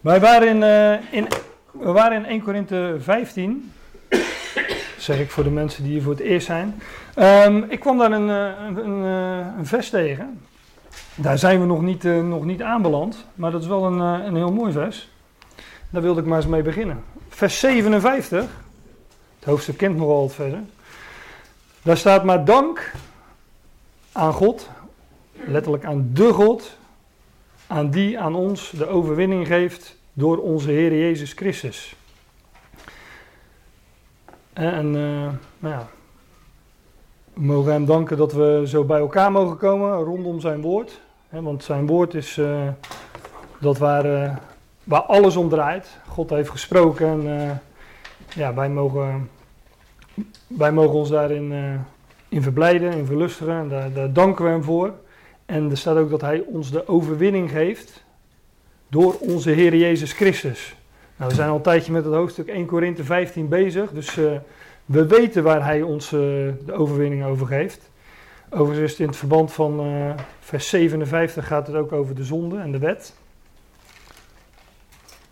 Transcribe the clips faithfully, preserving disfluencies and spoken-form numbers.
Wij waren in, uh, in, we waren in Eerste Korinthe vijftien. Zeg ik voor de mensen die hier voor het eerst zijn. Um, ik kwam daar een, een, een, een vers tegen. Daar zijn we nog niet, uh, nog niet aanbeland. Maar dat is wel een, een heel mooi vers. Daar wilde ik maar eens mee beginnen. Vers zevenenvijftig. Het hoofdstuk kent nogal wat verder. Daar staat: maar dank aan God. Letterlijk aan de God. Aan die aan ons de overwinning geeft door onze Heer Jezus Christus. En uh, nou ja, we mogen hem danken dat we zo bij elkaar mogen komen rondom zijn woord. Hè, want zijn woord is uh, dat waar, uh, waar alles om draait. God heeft gesproken en uh, ja, wij, mogen, wij mogen ons daarin uh, in verblijden, in verlustigen. En daar, daar danken we hem voor. En er staat ook dat hij ons de overwinning geeft door onze Heer Jezus Christus. Nou, we zijn al een tijdje met het hoofdstuk Eerste Korinthe vijftien bezig, dus uh, we weten waar hij ons uh, de overwinning over geeft. Overigens is het in het verband van uh, vers zevenenvijftig gaat het ook over de zonde en de wet.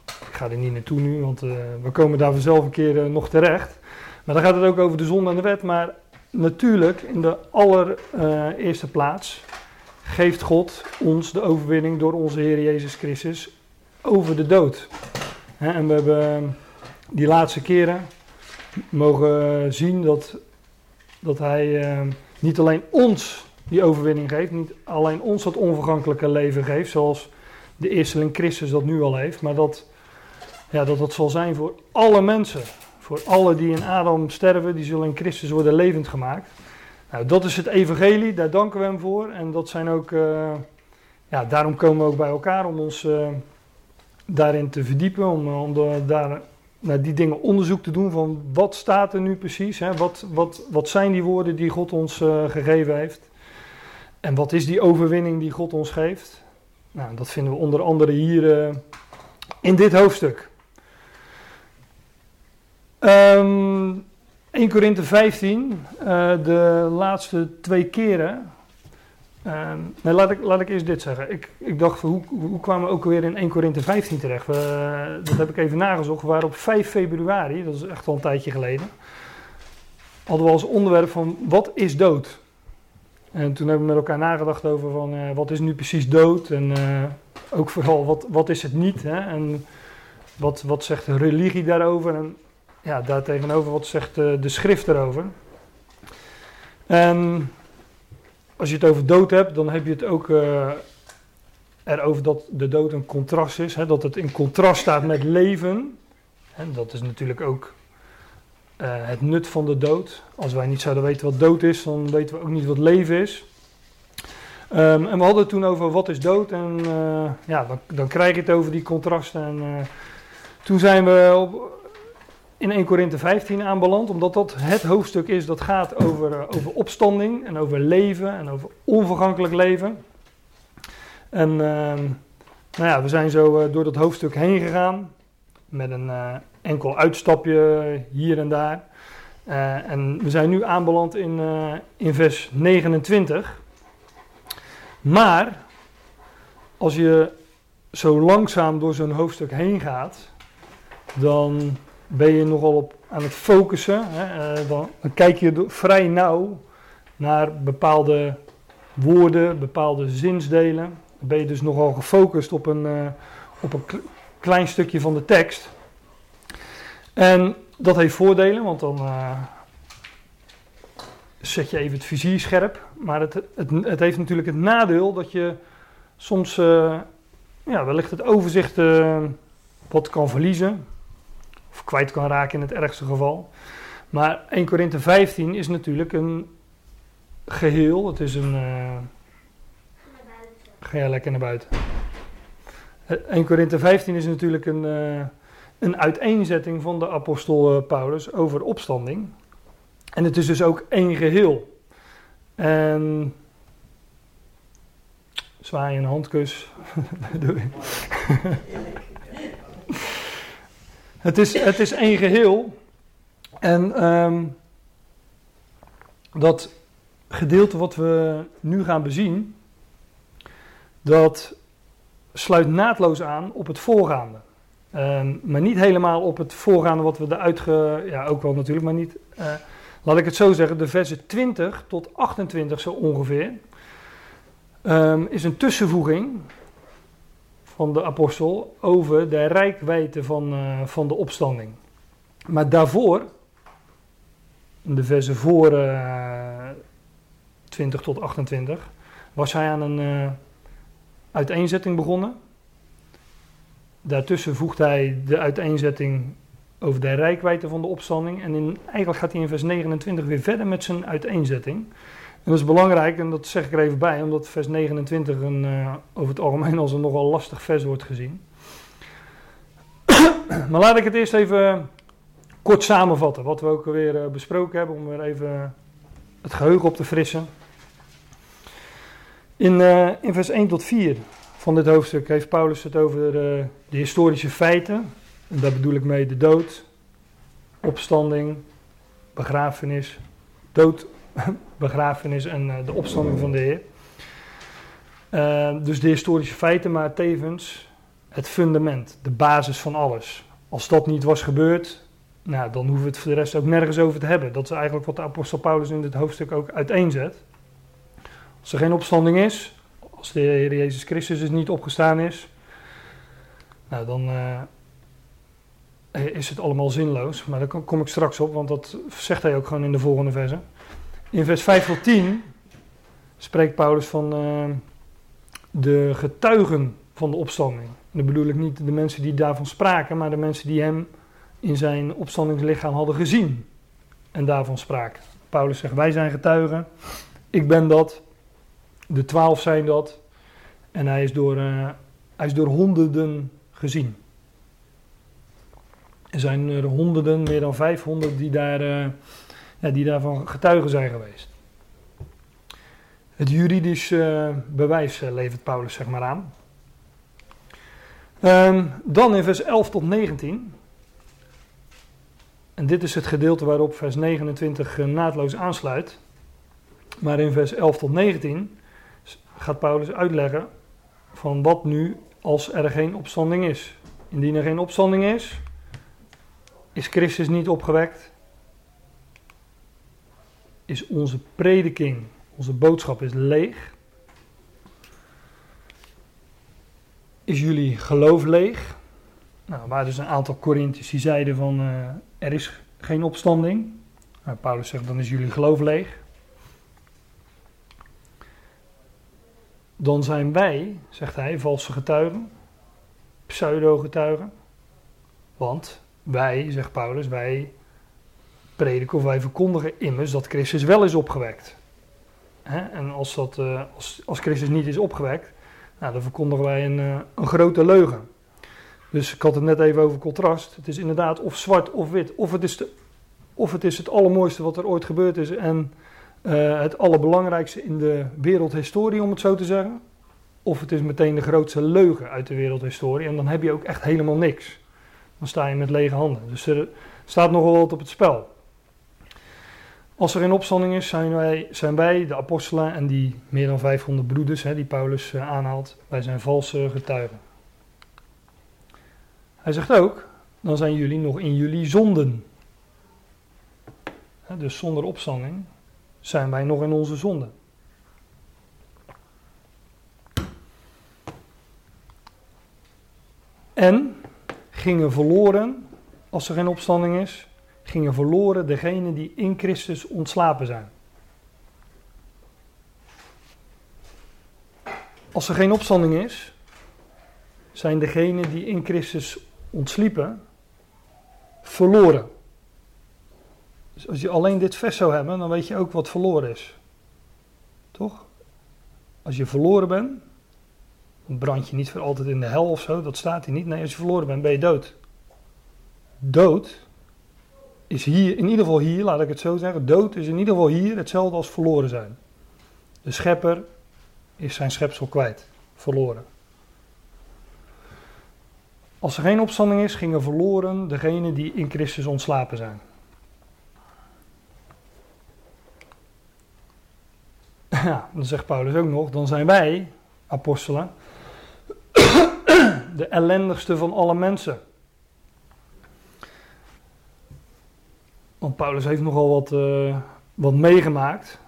Ik ga er niet naartoe nu, want uh, we komen daar vanzelf een keer uh, nog terecht. Maar dan gaat het ook over de zonde en de wet, maar natuurlijk in de allereerste uh, plaats geeft God ons de overwinning door onze Heer Jezus Christus over de dood. En we hebben die laatste keren mogen zien dat, dat hij niet alleen ons die overwinning geeft, niet alleen ons dat onvergankelijke leven geeft, zoals de eersteling Christus dat nu al heeft, maar dat, ja, dat dat zal zijn voor alle mensen. Voor alle die in Adam sterven, die zullen in Christus worden levend gemaakt. Nou, dat is het evangelie, daar danken we hem voor. En dat zijn ook, uh, ja, daarom komen we ook bij elkaar om ons uh, daarin te verdiepen. Om, om de, daar naar die dingen onderzoek te doen van wat staat er nu precies. Hè? Wat, wat, wat zijn die woorden die God ons uh, gegeven heeft. En wat is die overwinning die God ons geeft. Nou, dat vinden we onder andere hier uh, in dit hoofdstuk. Um, Eerste Korinthe vijftien, uh, de laatste twee keren. Uh, nee, laat ik, laat ik eerst dit zeggen. Ik, ik dacht, hoe, hoe kwamen we ook weer in Eerste Korinthe vijftien terecht? Uh, dat heb ik even nagezocht. We waren op vijf februari, dat is echt al een tijdje geleden, hadden we als onderwerp van wat is dood? En toen hebben we met elkaar nagedacht over van uh, wat is nu precies dood? En uh, ook vooral wat, wat is het niet? Hè? En wat, wat zegt religie daarover? En ja, daartegenover wat zegt de, de schrift erover. En als je het over dood hebt, dan heb je het ook uh, erover dat de dood een contrast is. Hè, dat het in contrast staat met leven. En dat is natuurlijk ook uh, het nut van de dood. Als wij niet zouden weten wat dood is, dan weten we ook niet wat leven is. Um, en we hadden het toen over wat is dood. En uh, ja, dan, dan krijg je het over die contrasten. En uh, toen zijn we op... in Eerste Korinthe vijftien aanbeland, omdat dat het hoofdstuk is dat gaat over, over opstanding en over leven en over onvergankelijk leven. En uh, nou ja, we zijn zo uh, door dat hoofdstuk heen gegaan met een uh, enkel uitstapje hier en daar. Uh, en we zijn nu aanbeland in, uh, in vers negenentwintig. Maar als je zo langzaam door zo'n hoofdstuk heen gaat, dan ben je nogal op aan het focussen, hè? Uh, dan, dan kijk je do- vrij nauw naar bepaalde woorden, bepaalde zinsdelen. Dan ben je dus nogal gefocust op een, uh, op een k- klein stukje van de tekst. En dat heeft voordelen, want dan uh, zet je even het vizier scherp. Maar het, het, het heeft natuurlijk het nadeel dat je soms uh, ja, wellicht het overzicht uh, wat kan verliezen. Of kwijt kan raken in het ergste geval. Maar Eerste Korinthe vijftien is natuurlijk een geheel. Het is een... Uh... Ga jij lekker naar buiten. Eerste Korinthe vijftien is natuurlijk een, uh, een uiteenzetting van de apostel uh, Paulus over opstanding. En het is dus ook één geheel. En... Zwaai en handkus. Doei. Het is, het is één geheel en um, dat gedeelte wat we nu gaan bezien, dat sluit naadloos aan op het voorgaande. Um, maar niet helemaal op het voorgaande wat we eruit ge... Ja, ook wel natuurlijk, maar niet... Uh, laat ik het zo zeggen, de versen twintig tot achtentwintig zo ongeveer... Um, is een tussenvoeging van de apostel over de reikwijdte van, uh, van de opstanding. Maar daarvoor, in de versen voor uh, twintig tot achtentwintig, was hij aan een uh, uiteenzetting begonnen. Daartussen voegt hij de uiteenzetting over de reikwijdte van de opstanding. En in, eigenlijk gaat hij in vers negenentwintig weer verder met zijn uiteenzetting. En dat is belangrijk, en dat zeg ik er even bij, omdat vers negenentwintig een, uh, over het algemeen als een nogal lastig vers wordt gezien. Maar laat ik het eerst even kort samenvatten, wat we ook weer uh, besproken hebben, om weer even het geheugen op te frissen. In, uh, in vers één tot vier van dit hoofdstuk heeft Paulus het over uh, de historische feiten. En daar bedoel ik mee de dood, opstanding, begrafenis, dood, begrafenis en de opstanding van de Heer. Uh, dus de historische feiten, maar tevens het fundament, de basis van alles. Als dat niet was gebeurd, nou, dan hoeven we het voor de rest ook nergens over te hebben. Dat is eigenlijk wat de apostel Paulus in dit hoofdstuk ook uiteenzet. Als er geen opstanding is, als de Heer Jezus Christus dus niet opgestaan is, nou, dan uh, is het allemaal zinloos. Maar daar kom ik straks op, want dat zegt hij ook gewoon in de volgende versen. In vers vijf tot tien spreekt Paulus van uh, de getuigen van de opstanding. En dan bedoel ik niet de mensen die daarvan spraken, maar de mensen die hem in zijn opstandingslichaam hadden gezien en daarvan spraken. Paulus zegt, wij zijn getuigen, ik ben dat, de twaalf zijn dat. En hij is door, uh, hij is door honderden gezien. Er zijn er honderden, meer dan vijfhonderd die daar... Uh, Ja, die daarvan getuigen zijn geweest. Het juridisch uh, bewijs uh, levert Paulus zeg maar aan. Um, dan in vers elf tot negentien. En dit is het gedeelte waarop vers negenentwintig uh, naadloos aansluit. Maar in vers elf tot negentien gaat Paulus uitleggen van wat nu als er geen opstanding is. Indien er geen opstanding is, is Christus niet opgewekt. Is onze prediking, onze boodschap is leeg. Is jullie geloof leeg? Nou, er waren dus een aantal Korinthiërs die zeiden van uh, er is geen opstanding. Nou, Paulus zegt dan is jullie geloof leeg. Dan zijn wij, zegt hij, valse getuigen, pseudo-getuigen. Want wij, zegt Paulus, wij... prediken of wij verkondigen immers dat Christus wel is opgewekt. Hè? En als, dat, uh, als, als Christus niet is opgewekt, nou, dan verkondigen wij een, uh, een grote leugen. Dus ik had het net even over contrast. Het is inderdaad of zwart of wit. Of het is, de, of het, is het allermooiste wat er ooit gebeurd is en uh, het allerbelangrijkste in de wereldhistorie, om het zo te zeggen. Of het is meteen de grootste leugen uit de wereldhistorie en dan heb je ook echt helemaal niks. Dan sta je met lege handen. Dus er staat nogal wat op het spel. Als er een opstanding is, zijn wij, zijn wij, de apostelen en die meer dan vijfhonderd broeders, hè, die Paulus uh, aanhaalt, wij zijn valse getuigen. Hij zegt ook, dan zijn jullie nog in jullie zonden. Hè, dus zonder opstanding zijn wij nog in onze zonden. En gingen verloren, als er geen opstanding is... gingen verloren degenen die in Christus ontslapen zijn. Als er geen opstanding is, zijn degenen die in Christus ontsliepen verloren. Dus als je alleen dit vers zou hebben, dan weet je ook wat verloren is. Toch? Als je verloren bent, dan brand je niet voor altijd in de hel of zo, dat staat hier niet. Nee, als je verloren bent, ben je dood. Dood... is hier, in ieder geval hier, laat ik het zo zeggen, dood is in ieder geval hier hetzelfde als verloren zijn. De schepper is zijn schepsel kwijt, verloren. Als er geen opstanding is, gingen verloren degenen die in Christus ontslapen zijn. Ja, dan zegt Paulus ook nog, dan zijn wij, apostelen, de ellendigste van alle mensen. Want Paulus heeft nogal wat, uh, wat meegemaakt.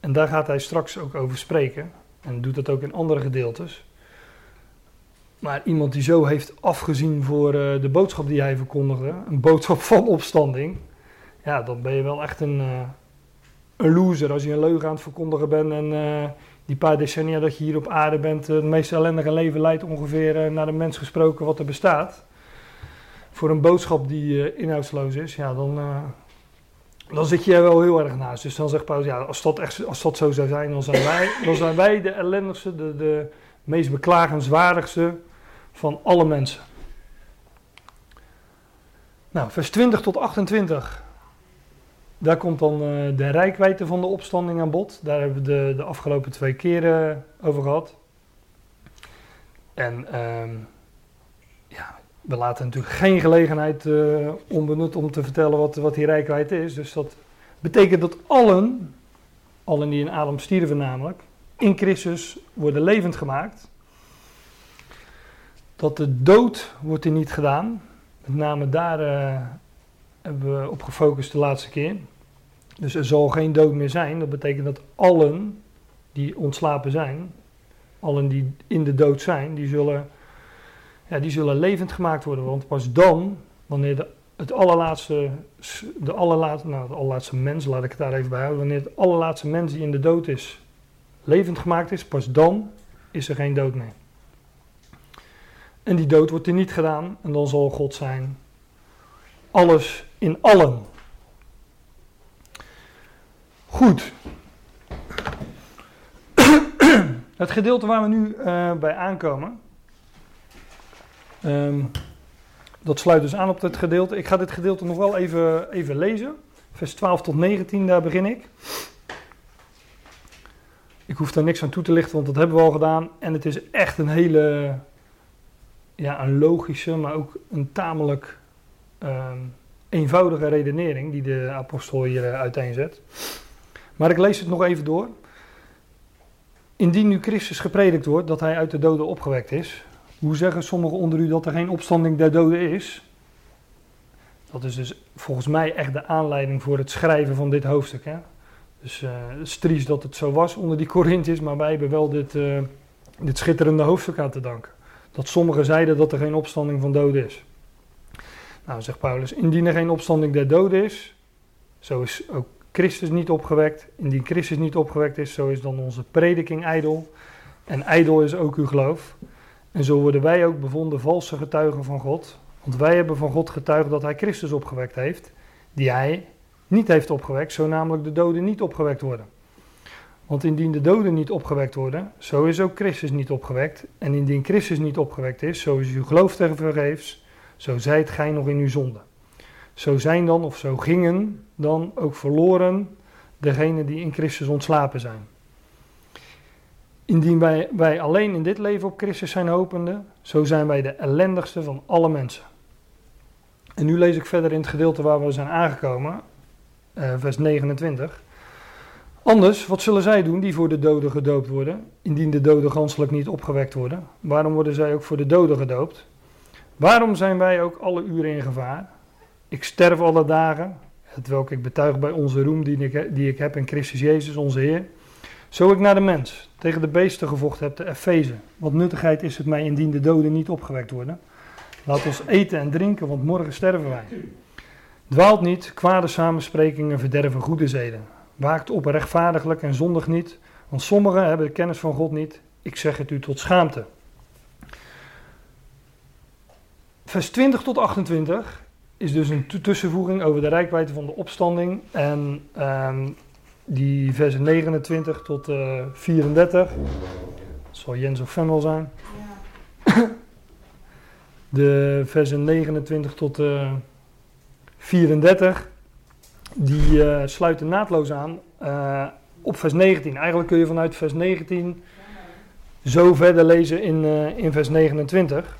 En daar gaat hij straks ook over spreken. En doet dat ook in andere gedeeltes. Maar iemand die zo heeft afgezien voor uh, de boodschap die hij verkondigde. Een boodschap van opstanding. Ja, dan ben je wel echt een, uh, een loser. Als je een leugen aan het verkondigen bent. En uh, die paar decennia dat je hier op aarde bent. Uh, het meest ellendige leven leidt ongeveer uh, naar de mens gesproken wat er bestaat. Voor een boodschap die uh, inhoudsloos is, ja, dan, uh, dan zit je er wel heel erg naast. Dus dan zegt Paulus, ja, als dat, echt, als dat zo zou zijn, dan zijn wij, dan zijn wij de ellendigste, de, de meest beklagenswaardigste van alle mensen. Nou, vers twintig tot achtentwintig. Daar komt dan uh, de reikwijdte van de opstanding aan bod. Daar hebben we de, de afgelopen twee keren uh, over gehad. En uh, ja... We laten natuurlijk geen gelegenheid uh, onbenut om te vertellen wat, wat die reikwijd is. Dus dat betekent dat allen, allen die in Adam stierven namelijk, in Christus worden levend gemaakt. Dat de dood wordt er niet gedaan. Met name daar uh, hebben we op gefocust de laatste keer. Dus er zal geen dood meer zijn. Dat betekent dat allen die ontslapen zijn, allen die in de dood zijn, die zullen... Ja, die zullen levend gemaakt worden, want pas dan, wanneer de, het allerlaatste, de allerlaatste, nou, de allerlaatste mens, laat ik het daar even bij houden, wanneer het allerlaatste mens die in de dood is, levend gemaakt is, pas dan is er geen dood meer. En die dood wordt er niet gedaan en dan zal God zijn alles in allen. Goed. Het gedeelte waar we nu uh, bij aankomen... Um, dat sluit dus aan op dit gedeelte. Ik ga dit gedeelte nog wel even, even lezen. Vers twaalf tot negentien, daar begin ik. Ik hoef daar niks aan toe te lichten, want dat hebben we al gedaan. En het is echt een hele, ja, een logische, maar ook een tamelijk um, eenvoudige redenering die de apostel hier uh, uiteenzet. Maar ik lees het nog even door. Indien nu Christus gepredikt wordt dat hij uit de doden opgewekt is... Hoe zeggen sommigen onder u dat er geen opstanding der doden is? Dat is dus volgens mij echt de aanleiding voor het schrijven van dit hoofdstuk. Hè? Dus uh, het is triest dat het zo was onder die Korinthiërs, maar wij hebben wel dit, uh, dit schitterende hoofdstuk aan te danken. Dat sommigen zeiden dat er geen opstanding van doden is. Nou, zegt Paulus, indien er geen opstanding der doden is, zo is ook Christus niet opgewekt. Indien Christus niet opgewekt is, zo is dan onze prediking ijdel. En ijdel is ook uw geloof. En zo worden wij ook bevonden valse getuigen van God. Want wij hebben van God getuigd dat hij Christus opgewekt heeft, die hij niet heeft opgewekt, zo namelijk de doden niet opgewekt worden. Want indien de doden niet opgewekt worden, zo is ook Christus niet opgewekt. En indien Christus niet opgewekt is, zo is uw geloof ter vergeefs, zo zijt gij nog in uw zonde. Zo zijn dan, of zo gingen dan, ook verloren degenen die in Christus ontslapen zijn. Indien wij, wij alleen in dit leven op Christus zijn hopende, zo zijn wij de ellendigste van alle mensen. En nu lees ik verder in het gedeelte waar we zijn aangekomen, uh, vers negenentwintig. Anders, wat zullen zij doen die voor de doden gedoopt worden, indien de doden ganselijk niet opgewekt worden? Waarom worden zij ook voor de doden gedoopt? Waarom zijn wij ook alle uren in gevaar? Ik sterf alle dagen, hetwelk ik betuig bij onze roem die ik, die ik heb in Christus Jezus onze Heer. Zo ik naar de mens, tegen de beesten gevochten heb, de Efeze. Wat nuttigheid is het mij indien de doden niet opgewekt worden. Laat ons eten en drinken, want morgen sterven wij. Dwaalt niet, kwade samensprekingen verderven goede zeden. Waakt op rechtvaardiglijk en zondig niet, want sommigen hebben de kennis van God niet. Ik zeg het u tot schaamte. Vers twintig tot achtentwintig is dus een t- tussenvoeging over de reikwijdte van de opstanding en... Um, Die versen negenentwintig tot uh, vierendertig. Dat zal Jens of Fennel zijn. Ja. De versen negenentwintig tot uh, vierendertig. Die uh, sluiten naadloos aan uh, op vers negentien. Eigenlijk kun je vanuit vers negentien zo verder lezen in, uh, in vers negenentwintig.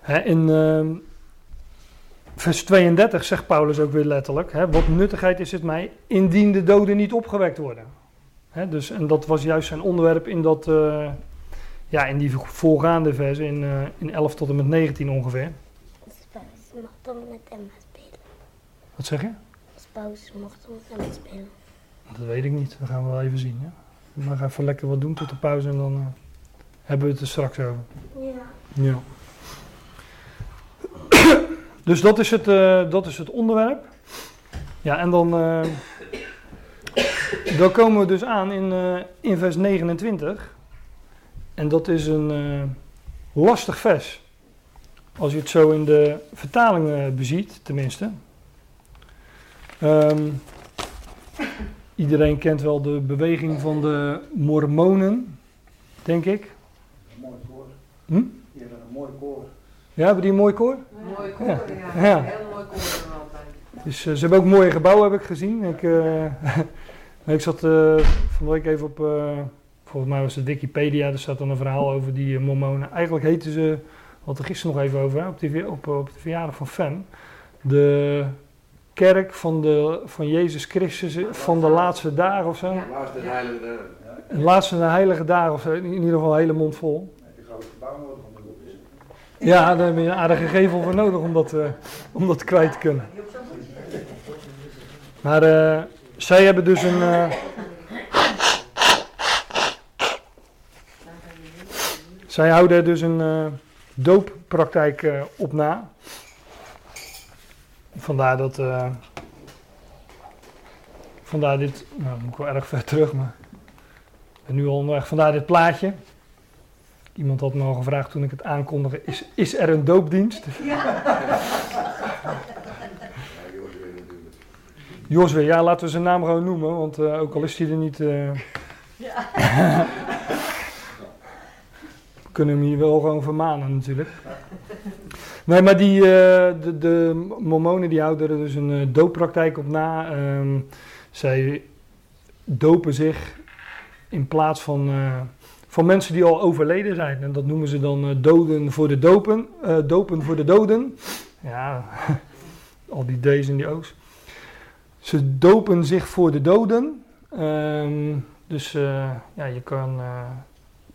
Hè, in... Uh, Vers tweeëndertig zegt Paulus ook weer letterlijk, hè, wat nuttigheid is het mij, indien de doden niet opgewekt worden. Hè, dus, en dat was juist zijn onderwerp in dat, uh, ja, in die voorgaande versen, in, uh, in elf tot en met negentien ongeveer. Ze mocht dan met Emma spelen. Wat zeg je? Spouse mocht dan met Emma spelen. Dat weet ik niet, dat gaan we wel even zien. Ja? Maar ga even lekker wat doen tot de pauze en dan uh, hebben we het er straks over. Ja. Ja. Dus dat is het, uh, dat is het onderwerp. Ja, en dan, uh, dan komen we dus aan in, uh, in vers negenentwintig. En dat is een uh, lastig vers. Als je het zo in de vertaling uh, beziet, tenminste. Um, iedereen kent wel de beweging van de Mormonen, denk ik. Mooi koor. Hm? Die hebben een mooi koor. Ja, hebben die een mooi koor? Ja. Mooi koor, ja. ja. ja. Heel mooi koor er altijd. Dus, uh, ze hebben ook mooie gebouwen, heb ik gezien. Ik, uh, ik zat uh, van de week even op... Uh, volgens mij was het Wikipedia, er staat dan een verhaal over die Mormonen. Eigenlijk heten ze, wat er gisteren nog even over, hè, op, die, op, op de verjaardag van Fem, de kerk van, de, van Jezus Christus van de laatste dagen of zo. Ja. Laatste de heilige dagen. Laatste de heilige dagen of zo, in ieder geval een hele mond vol. Die grote gebouw nodig om dat op te zetten. Ja, daar heb je een aardige gevel voor nodig om dat, uh, om dat kwijt te kunnen. Maar uh, zij hebben dus een... Uh, Zij houden er dus een uh, dooppraktijk uh, op na. Vandaar dat... Uh, vandaar dit... Nou, dat moet ik wel erg ver terug, maar... Ik ben nu al onderweg. Vandaar dit plaatje. Iemand had me al gevraagd toen ik het aankondigde. Is, is er een doopdienst? Ja. Jos weer, ja, laten we zijn naam gewoon noemen. Want uh, ook al is hij er niet... Uh... Ja. We kunnen hem hier wel gewoon vermanen natuurlijk. Nee, maar die, uh, de, de Mormonen die houden er dus een uh, dooppraktijk op na. Um, zij dopen zich in plaats van, uh, van mensen die al overleden zijn. En dat noemen ze dan uh, doden voor de dopen. Uh, dopen voor de doden. Ja, al die D's en die O's. Ze dopen zich voor de doden. Um, dus uh, ja, je kan... Uh,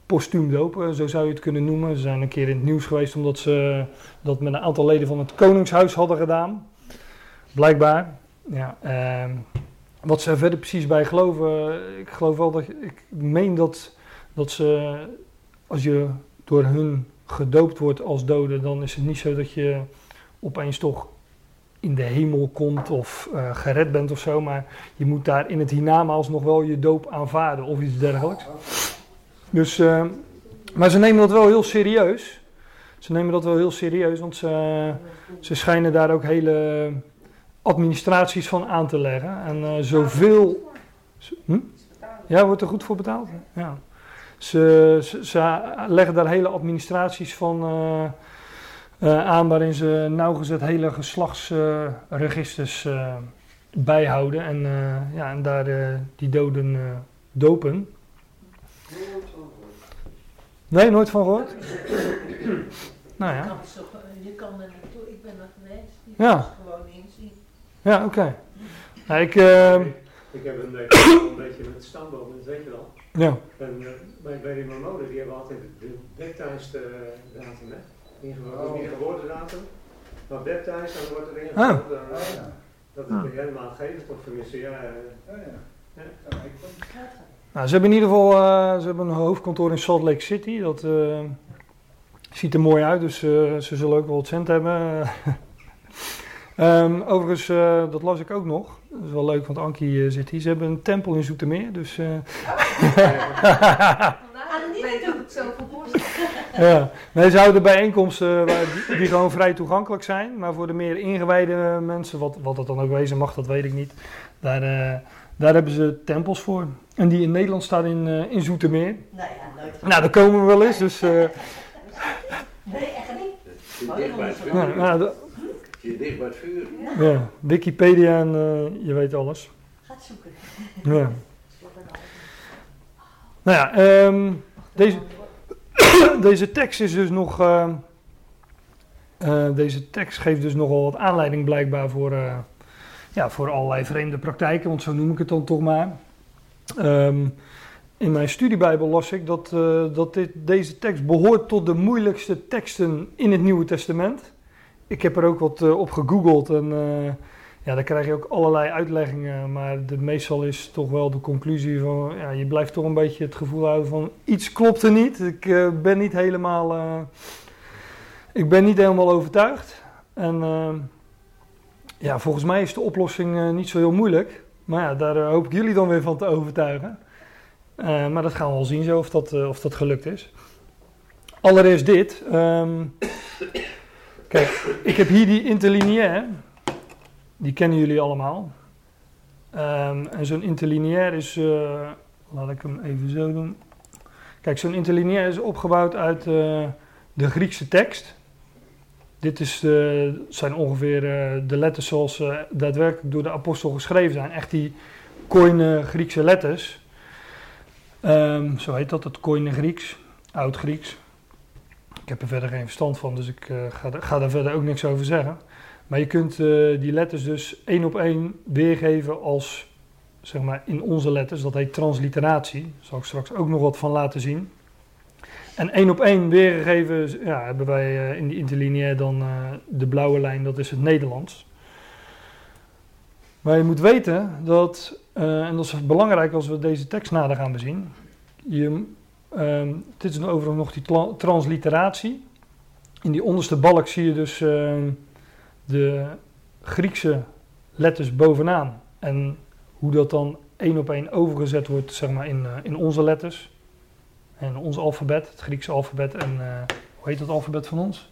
postuum dopen, zo zou je het kunnen noemen. Ze zijn een keer in het nieuws geweest omdat ze dat met een aantal leden van het koningshuis hadden gedaan. Blijkbaar. Ja, eh, wat ze verder precies bij geloven, ik geloof wel dat, ik meen dat, dat ze, als je door hun gedoopt wordt als dode, dan is het niet zo dat je opeens toch in de hemel komt of uh, gered bent of zo, maar je moet daar in het hiernamaals nog wel je doop aanvaarden of iets dergelijks. Dus, uh, maar ze nemen dat wel heel serieus. Ze nemen dat wel heel serieus, want ze, ze schijnen daar ook hele administraties van aan te leggen. En uh, zoveel... Hm? Ja, wordt er goed voor betaald? Ja. Ze, ze, ze leggen daar hele administraties van uh, uh, aan, waarin ze nauwgezet hele geslachtsregisters uh, uh, bijhouden. En, uh, ja, en daar uh, die doden uh, dopen. Nee, nooit van gehoord? Nou ja. Je kan er naartoe, ik ben dat geweest. Je kan het gewoon inzien. Ja, oké. Okay. Nou, ik, uh... ik heb een beetje, een beetje met stamboom, dat weet je wel. Ja. En uh, bij, bij die Mormonen, die hebben altijd de baptized-datum, hè? Niet de geboortedatum, maar baptized, dan wordt er ingevoerd. Ah. Uh, ja. Dat is ah. helemaal gegeven, toch? Tenminste, ja. Uh, oh, ja. ja. ja ik Nou, ze hebben in ieder geval uh, ze hebben een hoofdkantoor in Salt Lake City. Dat uh, ziet er mooi uit, dus uh, ze zullen ook wel wat cent hebben. um, overigens, uh, dat las ik ook nog. Dat is wel leuk, want Ankie uh, zit hier. Ze hebben een tempel in Zoetermeer, dus... Uh... ja. Nee, ze houden bijeenkomsten uh, die, die gewoon vrij toegankelijk zijn. Maar voor de meer ingewijde mensen, wat, wat dat dan ook wezen mag, dat weet ik niet. Daar... Uh, Daar hebben ze tempels voor. En die in Nederland staan in, uh, in Zoetermeer. Nou ja, nooit. Nou, daar komen we wel eens. Dus, uh... nee, echt niet. Dat zit dicht bij het vuur. Nou, nou, dat... zit dicht bij het vuur. Ja, ja. Wikipedia en uh, je weet alles. Gaat zoeken. Ja. Nou ja, um, deze, deze tekst is dus nog... Uh, uh, deze tekst geeft dus nogal wat aanleiding blijkbaar voor... Uh, Ja, voor allerlei vreemde praktijken, want zo noem ik het dan toch maar. Um, In mijn studiebijbel las ik dat, uh, dat dit, deze tekst behoort tot de moeilijkste teksten in het Nieuwe Testament. Ik heb er ook wat uh, op gegoogeld en uh, ja, daar krijg je ook allerlei uitleggingen. Maar de, meestal is toch wel de conclusie van, ja, je blijft toch een beetje het gevoel houden van iets klopt er niet. Ik uh, ben niet helemaal, uh, ik ben niet helemaal overtuigd. En uh, ja, volgens mij is de oplossing uh, niet zo heel moeilijk. Maar ja, daar uh, hoop ik jullie dan weer van te overtuigen. Uh, maar dat gaan we wel zien zo, of dat, uh, of dat gelukt is. Allereerst dit. Um, kijk, ik heb hier die interlineair. Die kennen jullie allemaal. Um, en zo'n interlineair is... Uh, laat ik hem even zo doen. Kijk, zo'n interlineair is opgebouwd uit uh, de Griekse tekst. Dit is, uh, zijn ongeveer uh, de letters zoals uh, daadwerkelijk door de apostel geschreven zijn. Echt die koine Griekse letters... Um, zo heet dat, het Koine Grieks, Oud-Grieks. Ik heb er verder geen verstand van, dus ik uh, ga, ga daar verder ook niks over zeggen. Maar je kunt uh, die letters dus één op één weergeven als, zeg maar, in onze letters. Dat heet transliteratie, daar zal ik straks ook nog wat van laten zien. En één op één weergeven, ja, hebben wij uh, in de interlineair dan uh, de blauwe lijn, dat is het Nederlands. Maar je moet weten dat... Uh, en dat is belangrijk als we deze tekst nader gaan bezien. Je, uh, dit is overigens nog die tla- transliteratie. In die onderste balk zie je dus uh, de Griekse letters bovenaan. En hoe dat dan één op één overgezet wordt, zeg maar, in, uh, in onze letters. En ons alfabet, het Griekse alfabet. En uh, hoe heet dat alfabet van ons?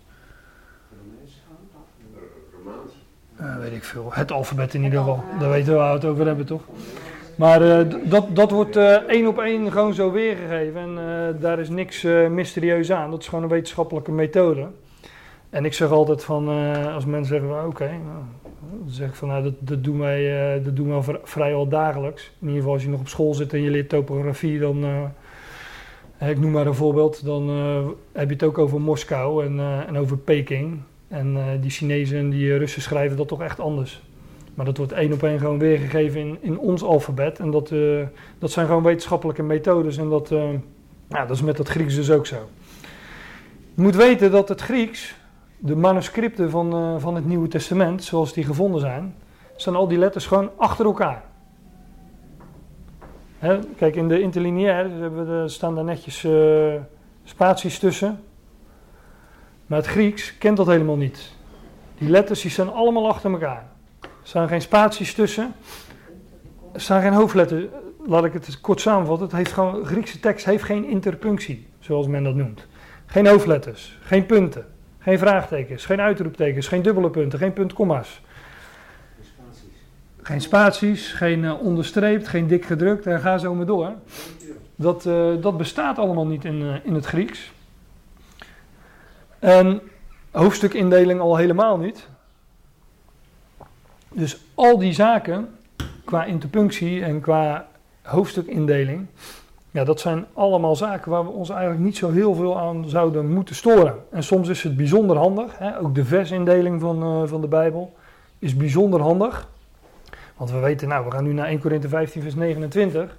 Uh, weet ik veel, het alfabet in ieder geval. Daar weten we waar we het over hebben, toch? Maar uh, d- dat, dat wordt uh, één op één gewoon zo weergegeven. En uh, daar is niks uh, mysterieus aan. Dat is gewoon een wetenschappelijke methode. En ik zeg altijd van, uh, als mensen zeggen, well, oké. Okay, nou, dan zeg ik van, nou, dat, dat doen wij, uh, dat doen wij vri- vrijwel dagelijks. In ieder geval als je nog op school zit en je leert topografie, dan... Uh, ik noem maar een voorbeeld. Dan uh, heb je het ook over Moskou en, uh, en over Peking. En uh, die Chinezen en die Russen schrijven dat toch echt anders. Maar dat wordt één op één gewoon weergegeven in, in ons alfabet. En dat, uh, dat zijn gewoon wetenschappelijke methodes. En dat, uh, ja, dat is met dat Grieks dus ook zo. Je moet weten dat het Grieks, de manuscripten van, uh, van het Nieuwe Testament, zoals die gevonden zijn, staan al die letters gewoon achter elkaar. Hè? Kijk, in de interlineair staan daar netjes uh, spaties tussen. Maar het Grieks kent dat helemaal niet. Die letters die staan allemaal achter elkaar. Er staan geen spaties tussen. Er staan geen hoofdletters. Laat ik het kort samenvatten. Het heeft gewoon, Griekse tekst heeft geen interpunctie, zoals men dat noemt. Geen hoofdletters, geen punten, geen vraagtekens, geen uitroeptekens, geen dubbele punten, geen puntkomma's. Geen spaties, geen uh, onderstreept, geen dik gedrukt en ga zo maar door. Dat, uh, dat bestaat allemaal niet in, uh, in het Grieks. En hoofdstukindeling al helemaal niet. Dus al die zaken, qua interpunctie en qua hoofdstukindeling, ja, dat zijn allemaal zaken waar we ons eigenlijk niet zo heel veel aan zouden moeten storen. En soms is het bijzonder handig, hè? Ook de versindeling van, uh, van de Bijbel is bijzonder handig. Want we weten, nou, we gaan nu naar Eerste Korinthe vijftien vers negenentwintig.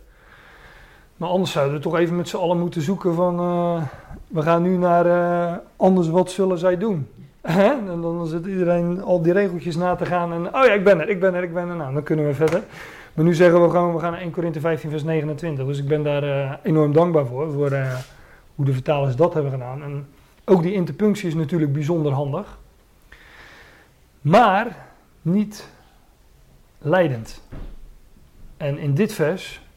Maar anders zouden we toch even met z'n allen moeten zoeken van... Uh, we gaan nu naar uh, anders wat zullen zij doen. En dan zit iedereen al die regeltjes na te gaan. En oh ja, ik ben er, ik ben er, ik ben er. Nou, dan kunnen we verder. Maar nu zeggen we gewoon, we gaan naar Eerste Korinthe vijftien vers negenentwintig. Dus ik ben daar uh, enorm dankbaar voor. Voor uh, hoe de vertalers dat hebben gedaan. En ook die interpunctie is natuurlijk bijzonder handig. Maar niet leidend. En in dit vers...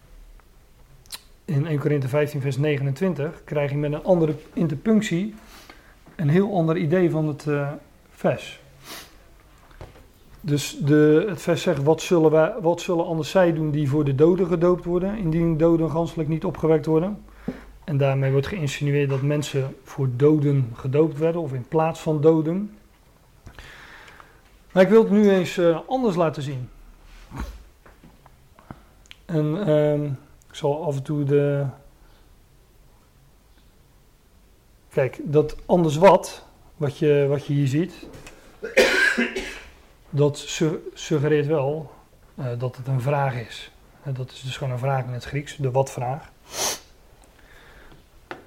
In Eerste Korinthe vijftien vers negenentwintig krijg je met een andere interpunctie een heel ander idee van het uh, vers. Dus de, het vers zegt, wat zullen, wij, wat zullen anders zij doen die voor de doden gedoopt worden, indien doden ganselijk niet opgewekt worden. En daarmee wordt geïnsinueerd dat mensen voor doden gedoopt werden of in plaats van doden. Maar ik wil het nu eens uh, anders laten zien. En... Uh, Ik zal af en toe de... Kijk, dat anders wat, wat je, wat je hier ziet, dat suggereert wel uh, dat het een vraag is. Uh, dat is dus gewoon een vraag in het Grieks, de wat-vraag.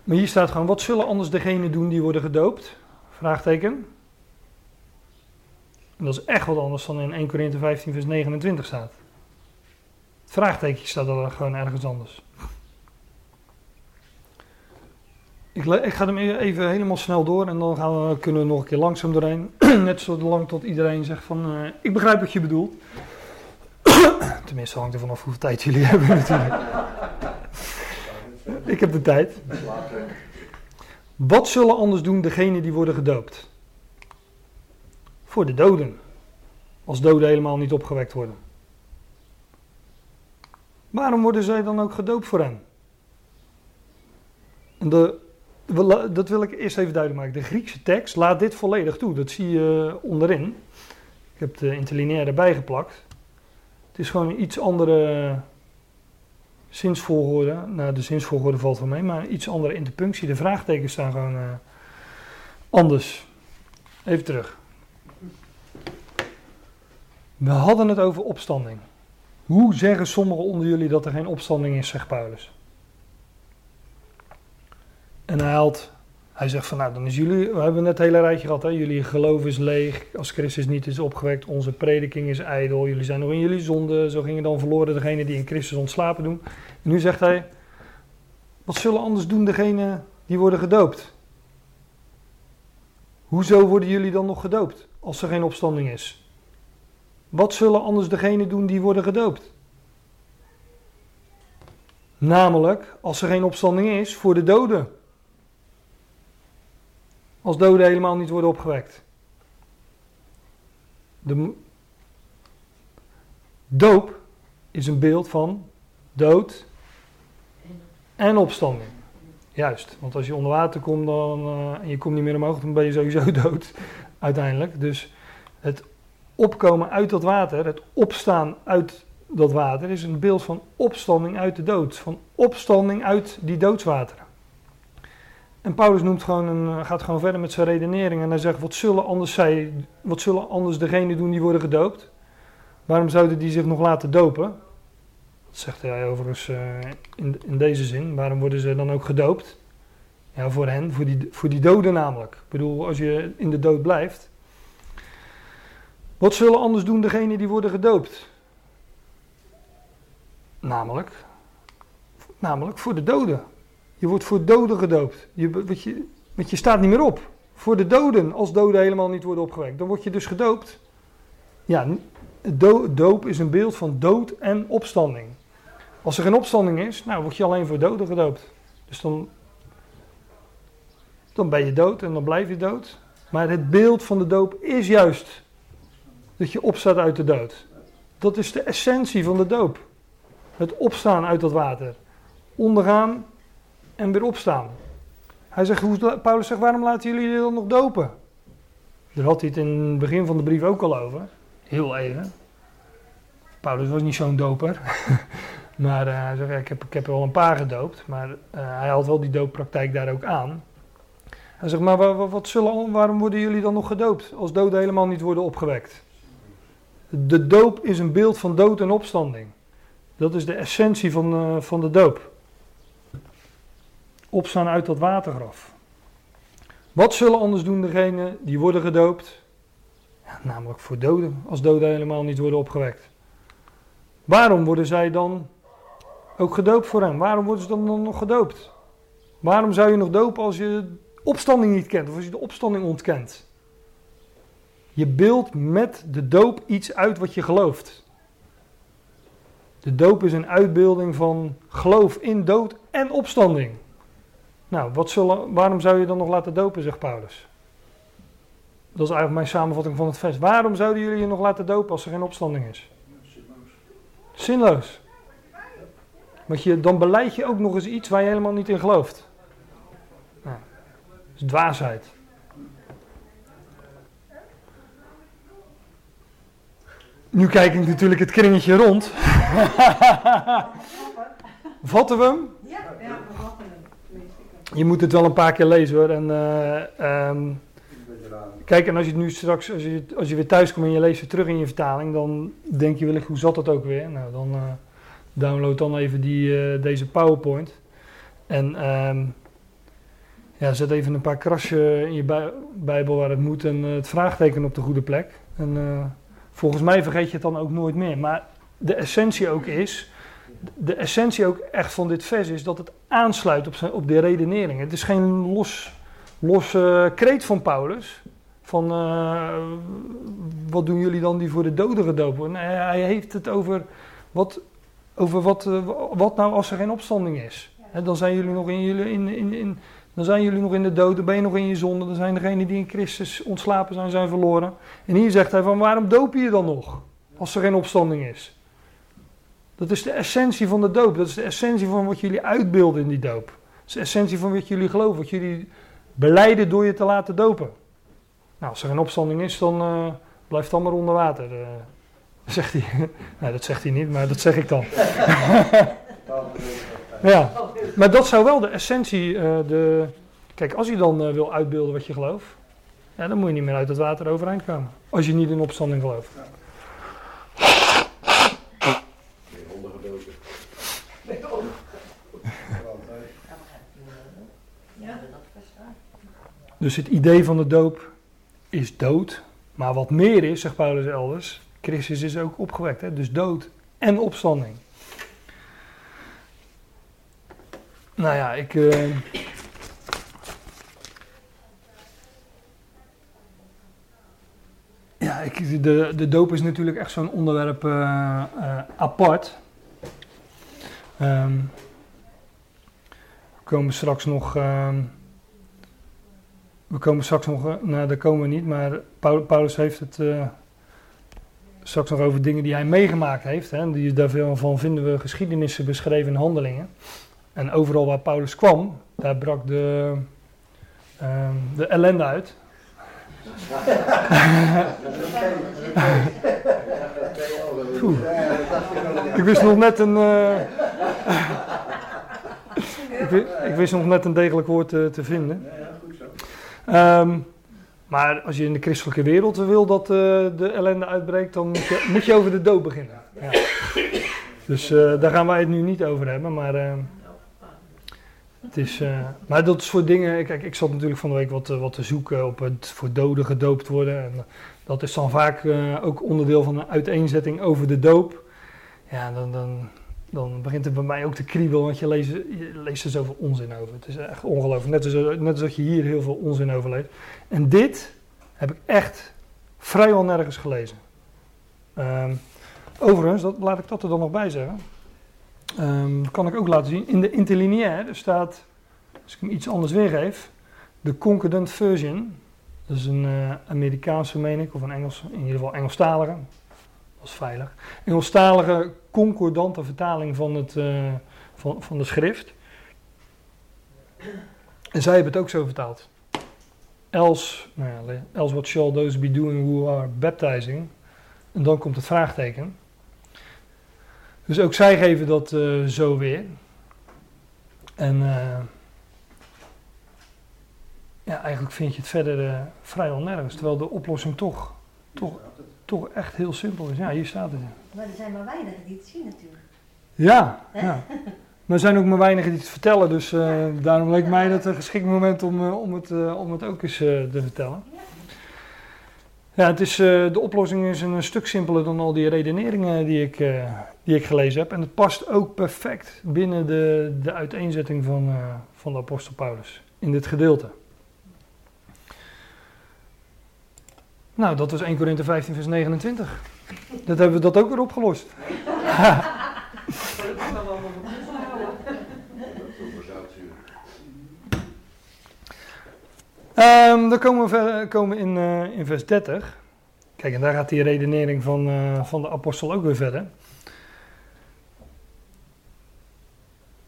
Maar hier staat gewoon, wat zullen anders degenen doen die worden gedoopt? Vraagteken. En dat is echt wat anders dan in Eerste Korinthe vijftien vers negenentwintig staat. Het vraagtekentje staat dan gewoon ergens anders. Ik, le- ik ga hem even helemaal snel door en dan gaan we, kunnen we nog een keer langzaam doorheen. Net zo lang tot iedereen zegt van, uh, ik begrijp wat je bedoelt. Tenminste, hangt er vanaf hoeveel tijd jullie hebben natuurlijk. Ik heb de tijd. Wat zullen anders doen degenen die worden gedoopt? Voor de doden. Als doden helemaal niet opgewekt worden. Waarom worden zij dan ook gedoopt voor hen? En de, dat wil ik eerst even duidelijk maken. De Griekse tekst laat dit volledig toe. Dat zie je onderin. Ik heb de interlineaire bijgeplakt. Het is gewoon een iets andere zinsvolgorde. Nou, de zinsvolgorde valt wel mee, maar iets andere interpunctie. De vraagtekens staan gewoon uh, anders. Even terug. We hadden het over opstanding. Hoe zeggen sommigen onder jullie dat er geen opstanding is, zegt Paulus. En hij haalt, hij zegt van nou, dan is jullie, we hebben net het hele rijtje gehad, hè? Jullie geloof is leeg, als Christus niet is opgewekt, onze prediking is ijdel, jullie zijn nog in jullie zonde, zo gingen dan verloren degene die in Christus ontslapen doen. En nu zegt hij, wat zullen anders doen degenen die worden gedoopt? Hoezo worden jullie dan nog gedoopt, als er geen opstanding is? Wat zullen anders degenen doen die worden gedoopt? Namelijk, als er geen opstanding is, voor de doden. Als doden helemaal niet worden opgewekt. De doop is een beeld van dood en opstanding. Juist, want als je onder water komt dan, uh, en je komt niet meer omhoog, dan ben je sowieso dood uiteindelijk. Dus het opkomen uit dat water, het opstaan uit dat water, is een beeld van opstanding uit de dood. Van opstanding uit die doodswateren. En Paulus noemt gewoon een, gaat gewoon verder met zijn redenering. En hij zegt, wat zullen anders zij, wat zullen anders degenen doen die worden gedoopt? Waarom zouden die zich nog laten dopen? Dat zegt hij overigens uh, in, in deze zin. Waarom worden ze dan ook gedoopt? Ja, voor hen, voor die, voor die doden namelijk. Ik bedoel, als je in de dood blijft. Wat zullen anders doen degenen die worden gedoopt? Namelijk, namelijk voor de doden. Je wordt voor doden gedoopt. Je, wat je, wat je staat niet meer op. Voor de doden, als doden helemaal niet worden opgewekt. Dan word je dus gedoopt. Ja, do, doop is een beeld van dood en opstanding. Als er geen opstanding is, nou word je alleen voor doden gedoopt. Dus dan, dan ben je dood en dan blijf je dood. Maar het beeld van de doop is juist dat je opstaat uit de dood. Dat is de essentie van de doop. Het opstaan uit dat water. Ondergaan en weer opstaan. Hij zegt, Paulus zegt, waarom laten jullie dit dan nog dopen? Daar had hij het in het begin van de brief ook al over. Heel even. Paulus was niet zo'n doper. Maar uh, hij zegt, ja, ik, heb, ik heb er wel een paar gedoopt. Maar uh, hij haalt wel die dooppraktijk daar ook aan. Hij zegt, maar wat, wat zullen, waarom worden jullie dan nog gedoopt? Als doden helemaal niet worden opgewekt. De doop is een beeld van dood en opstanding. Dat is de essentie van, uh, van de doop. Opstaan uit dat watergraf. Wat zullen anders doen degenen die worden gedoopt? Ja, namelijk voor doden, als doden helemaal niet worden opgewekt. Waarom worden zij dan ook gedoopt voor hen? Waarom worden ze dan, dan nog gedoopt? Waarom zou je nog dopen als je opstanding niet kent of als je de opstanding ontkent? Je beeldt met de doop iets uit wat je gelooft. De doop is een uitbeelding van geloof in dood en opstanding. Nou, wat zullen, waarom zou je dan nog laten dopen, zegt Paulus? Dat is eigenlijk mijn samenvatting van het vers. Waarom zouden jullie je nog laten dopen als er geen opstanding is? Zinloos. Zinloos. Want je, dan belijd je ook nog eens iets waar je helemaal niet in gelooft. Nou, dat is dwaasheid. Nu kijk ik natuurlijk het kringetje rond. Vatten we hem? Ja, we vatten hem. Je moet het wel een paar keer lezen hoor. En, uh, um, kijk, en als je het nu straks, als je, als je weer thuis komt en je leest het terug in je vertaling, dan denk je wellicht, hoe zat dat ook weer? Nou, dan uh, download dan even die, uh, deze PowerPoint. En um, Ja, zet even een paar krasjes in je Bijbel waar het moet en het vraagteken op de goede plek. En uh, volgens mij vergeet je het dan ook nooit meer. Maar de essentie ook is, de essentie ook echt van dit vers is dat het aansluit op, zijn, op de redenering. Het is geen los, los uh, kreet van Paulus, van uh, wat doen jullie dan die voor de doden gedopen? Nee, hij heeft het over, wat, over wat, uh, wat nou als er geen opstanding is. He, dan zijn jullie nog in jullie... In, in, in, Dan zijn jullie nog in de dood, dan ben je nog in je zonde. Dan zijn degenen die in Christus ontslapen zijn, zijn verloren. En hier zegt hij van, waarom doop je dan nog? Als er geen opstanding is. Dat is de essentie van de doop. Dat is de essentie van wat jullie uitbeelden in die doop. Dat is de essentie van wat jullie geloven. Wat jullie belijden door je te laten dopen. Nou, als er geen opstanding is, dan uh, blijft dan maar onder water. Uh, zegt hij. Nou, dat zegt hij niet, maar dat zeg ik dan. Ja, maar dat zou wel de essentie, uh, de... Kijk, als je dan uh, wil uitbeelden wat je gelooft, ja, dan moet je niet meer uit het water overeind komen. Als je niet in opstanding gelooft. Ja. Nee, ondergedoken. Nee, ja. Dus het idee van de doop is dood. Maar wat meer is, zegt Paulus elders, Christus is ook opgewekt. Hè? Dus dood en opstanding. Nou ja, ik, uh, ja, ik, de, de doop is natuurlijk echt zo'n onderwerp uh, uh, apart. Um, we komen straks nog, uh, we komen straks nog, uh, nou daar komen we niet, maar Paulus heeft het uh, straks nog over dingen die hij meegemaakt heeft. Hè, die, daarvan vinden we geschiedenissen beschreven in Handelingen. En overal waar Paulus kwam, daar brak de, uh, de ellende uit. ik wist nog net een... Uh, ik, wist, ik wist nog net een degelijk woord te, te vinden. Um, maar als je in de christelijke wereld wil dat uh, de ellende uitbreekt, dan moet je, moet je over de dood beginnen. Ja. Dus uh, daar gaan wij het nu niet over hebben, maar... Uh, Het is, uh, maar dat is voor dingen, kijk, ik zat natuurlijk van de week wat, uh, wat te zoeken op het voor doden gedoopt worden. En dat is dan vaak uh, ook onderdeel van een uiteenzetting over de doop. Ja, dan, dan, dan begint het bij mij ook te kriebelen, want je leest, je leest er zoveel onzin over. Het is echt ongelooflijk, net als, net als dat je hier heel veel onzin over leest. En dit heb ik echt vrijwel nergens gelezen. Um, overigens, dat, laat ik dat er dan nog bij zeggen. Um, kan ik ook laten zien. In de interlineair staat, als ik hem iets anders weergeef, de Concordant Version. Dat is een uh, Amerikaanse, meen ik, of een Engels, in ieder geval Engelstalige. Dat is veilig. Engelstalige concordante vertaling van, het, uh, van, van de schrift. En zij hebben het ook zo vertaald. Else, nou ja, else what shall those be doing who are baptizing? En dan komt het vraagteken. Dus ook zij geven dat uh, zo weer. En uh, ja, eigenlijk vind je het verder uh, vrijwel nergens. Terwijl de oplossing toch, toch, toch echt heel simpel is. Ja, hier staat het. Maar er zijn maar weinigen die het zien natuurlijk. Ja, ja. Maar er zijn ook maar weinigen die het vertellen. Dus uh, daarom leek mij dat een geschikt moment om, uh, om, het, uh, om het ook eens uh, te vertellen. Ja, het is, uh, de oplossing is een stuk simpeler dan al die redeneringen die ik, uh, die ik gelezen heb. En het past ook perfect binnen de, de uiteenzetting van, uh, van de apostel Paulus in dit gedeelte. Nou, dat was eerste Korinthe vijftien vers negenentwintig. Dat hebben we dat ook weer opgelost. Um, dan komen we, ver, komen we in, uh, in vers dertig. Kijk, en daar gaat die redenering van, uh, van de apostel ook weer verder.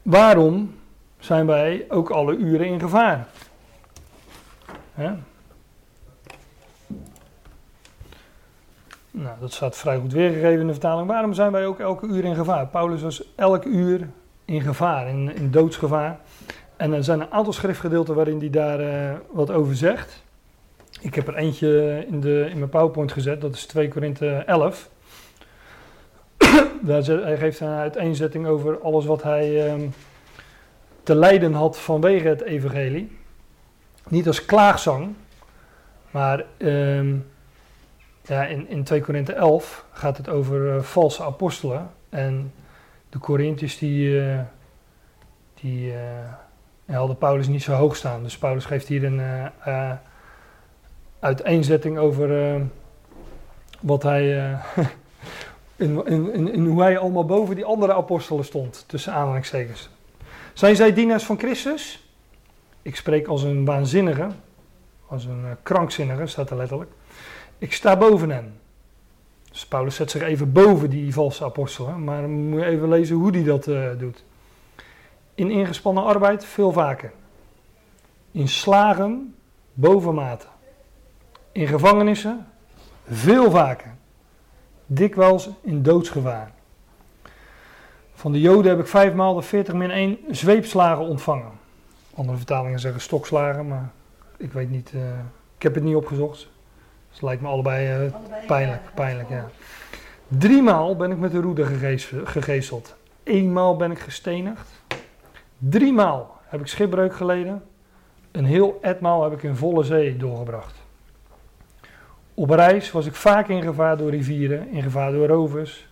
Waarom zijn wij ook alle uren in gevaar? Hè? Nou, dat staat vrij goed weergegeven in de vertaling. Waarom zijn wij ook elke uur in gevaar? Paulus was elk uur in gevaar, in, in doodsgevaar. En er zijn een aantal schriftgedeelten waarin hij daar uh, wat over zegt. Ik heb er eentje in, de, in mijn PowerPoint gezet, dat is tweede Korinthe elf. daar zet, hij geeft een uiteenzetting over alles wat hij um, te lijden had vanwege het evangelie. niet als klaagzang, maar um, ja, in, in twee Korinthe elf gaat het over uh, valse apostelen. En de Korinthiërs die, uh, die uh, hadden Paulus niet zo hoog staan. Dus Paulus geeft hier een uh, uh, uiteenzetting over uh, wat hij... Uh, In, in, in hoe hij allemaal boven die andere apostelen stond, tussen aanhalingstekens. Zijn zij dienaars van Christus? Ik spreek als een waanzinnige, als een uh, krankzinnige, staat er letterlijk. Ik sta boven hen. Dus Paulus zet zich even boven die valse apostelen, maar dan moet je even lezen hoe hij dat uh, doet. In ingespannen arbeid veel vaker. In slagen bovenmate. In gevangenissen veel vaker. Dikwijls in doodsgevaar. Van de Joden heb ik vijfmaal de veertig min één zweepslagen ontvangen. Andere vertalingen zeggen stokslagen, maar ik weet niet, uh, ik heb het niet opgezocht. Dus het lijkt me allebei uh, pijnlijk, pijnlijk, ja. Driemaal ben ik met de roede gegezeld. Eenmaal ben ik gestenigd. Driemaal heb ik schipbreuk geleden. Een heel etmaal heb ik in volle zee doorgebracht. Op reis was ik vaak in gevaar door rivieren, in gevaar door rovers,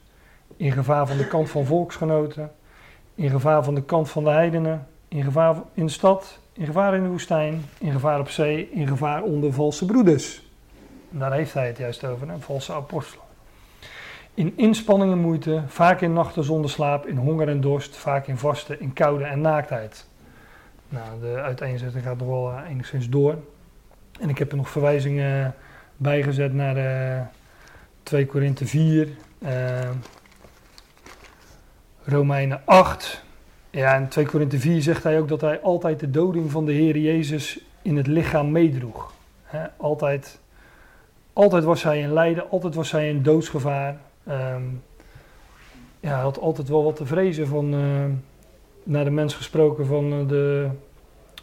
in gevaar van de kant van volksgenoten, in gevaar van de kant van de heidenen, in gevaar in de stad, in gevaar in de woestijn, in gevaar op zee, in gevaar onder valse broeders. En daar heeft hij het juist over, hè? Valse apostelen. In inspanning en moeite, vaak in nachten zonder slaap, in honger en dorst, vaak in vasten, in koude en naaktheid. Nou, de uiteenzetting gaat nog wel uh, enigszins door. En ik heb er nog verwijzingen... Uh, bijgezet naar uh, twee Korinthe vier, uh, Romeinen acht. Ja, in twee Korinthe vier zegt hij ook dat hij altijd de doding van de Heer Jezus in het lichaam meedroeg. He, altijd, altijd was hij in lijden, altijd was hij in doodsgevaar. Um, ja, hij had altijd wel wat te vrezen van, uh, naar de mens gesproken, van, uh, de,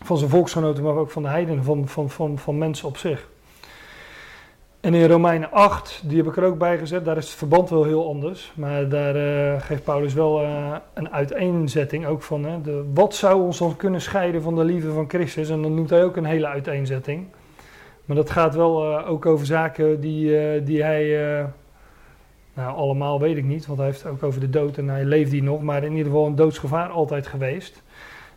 van zijn volksgenoten, maar ook van de heidenen, van, van, van, van mensen op zich. En in Romeinen acht, die heb ik er ook bij gezet, daar is het verband wel heel anders. Maar daar uh, geeft Paulus wel uh, een uiteenzetting ook van. Hè, de, wat zou ons dan kunnen scheiden van de liefde van Christus? En dan noemt hij ook een hele uiteenzetting. Maar dat gaat wel uh, ook over zaken die, uh, die hij... Uh, nou, allemaal weet ik niet, want hij heeft het ook over de dood en hij leeft hier nog. Maar in ieder geval een doodsgevaar altijd geweest.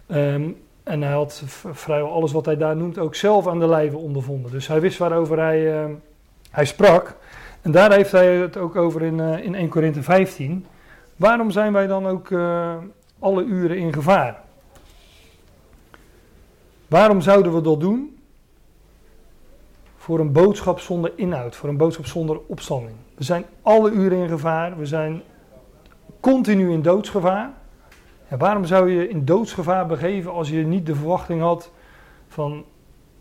Um, en hij had v- vrijwel alles wat hij daar noemt ook zelf aan de lijve ondervonden. Dus hij wist waarover hij... Uh, Hij sprak, en daar heeft hij het ook over in, uh, in één Korinthe vijftien. Waarom zijn wij dan ook uh, alle uren in gevaar? Waarom zouden we dat doen? Voor een boodschap zonder inhoud, voor een boodschap zonder opstanding. We zijn alle uren in gevaar, we zijn continu in doodsgevaar. En waarom zou je in doodsgevaar begeven als je niet de verwachting had van...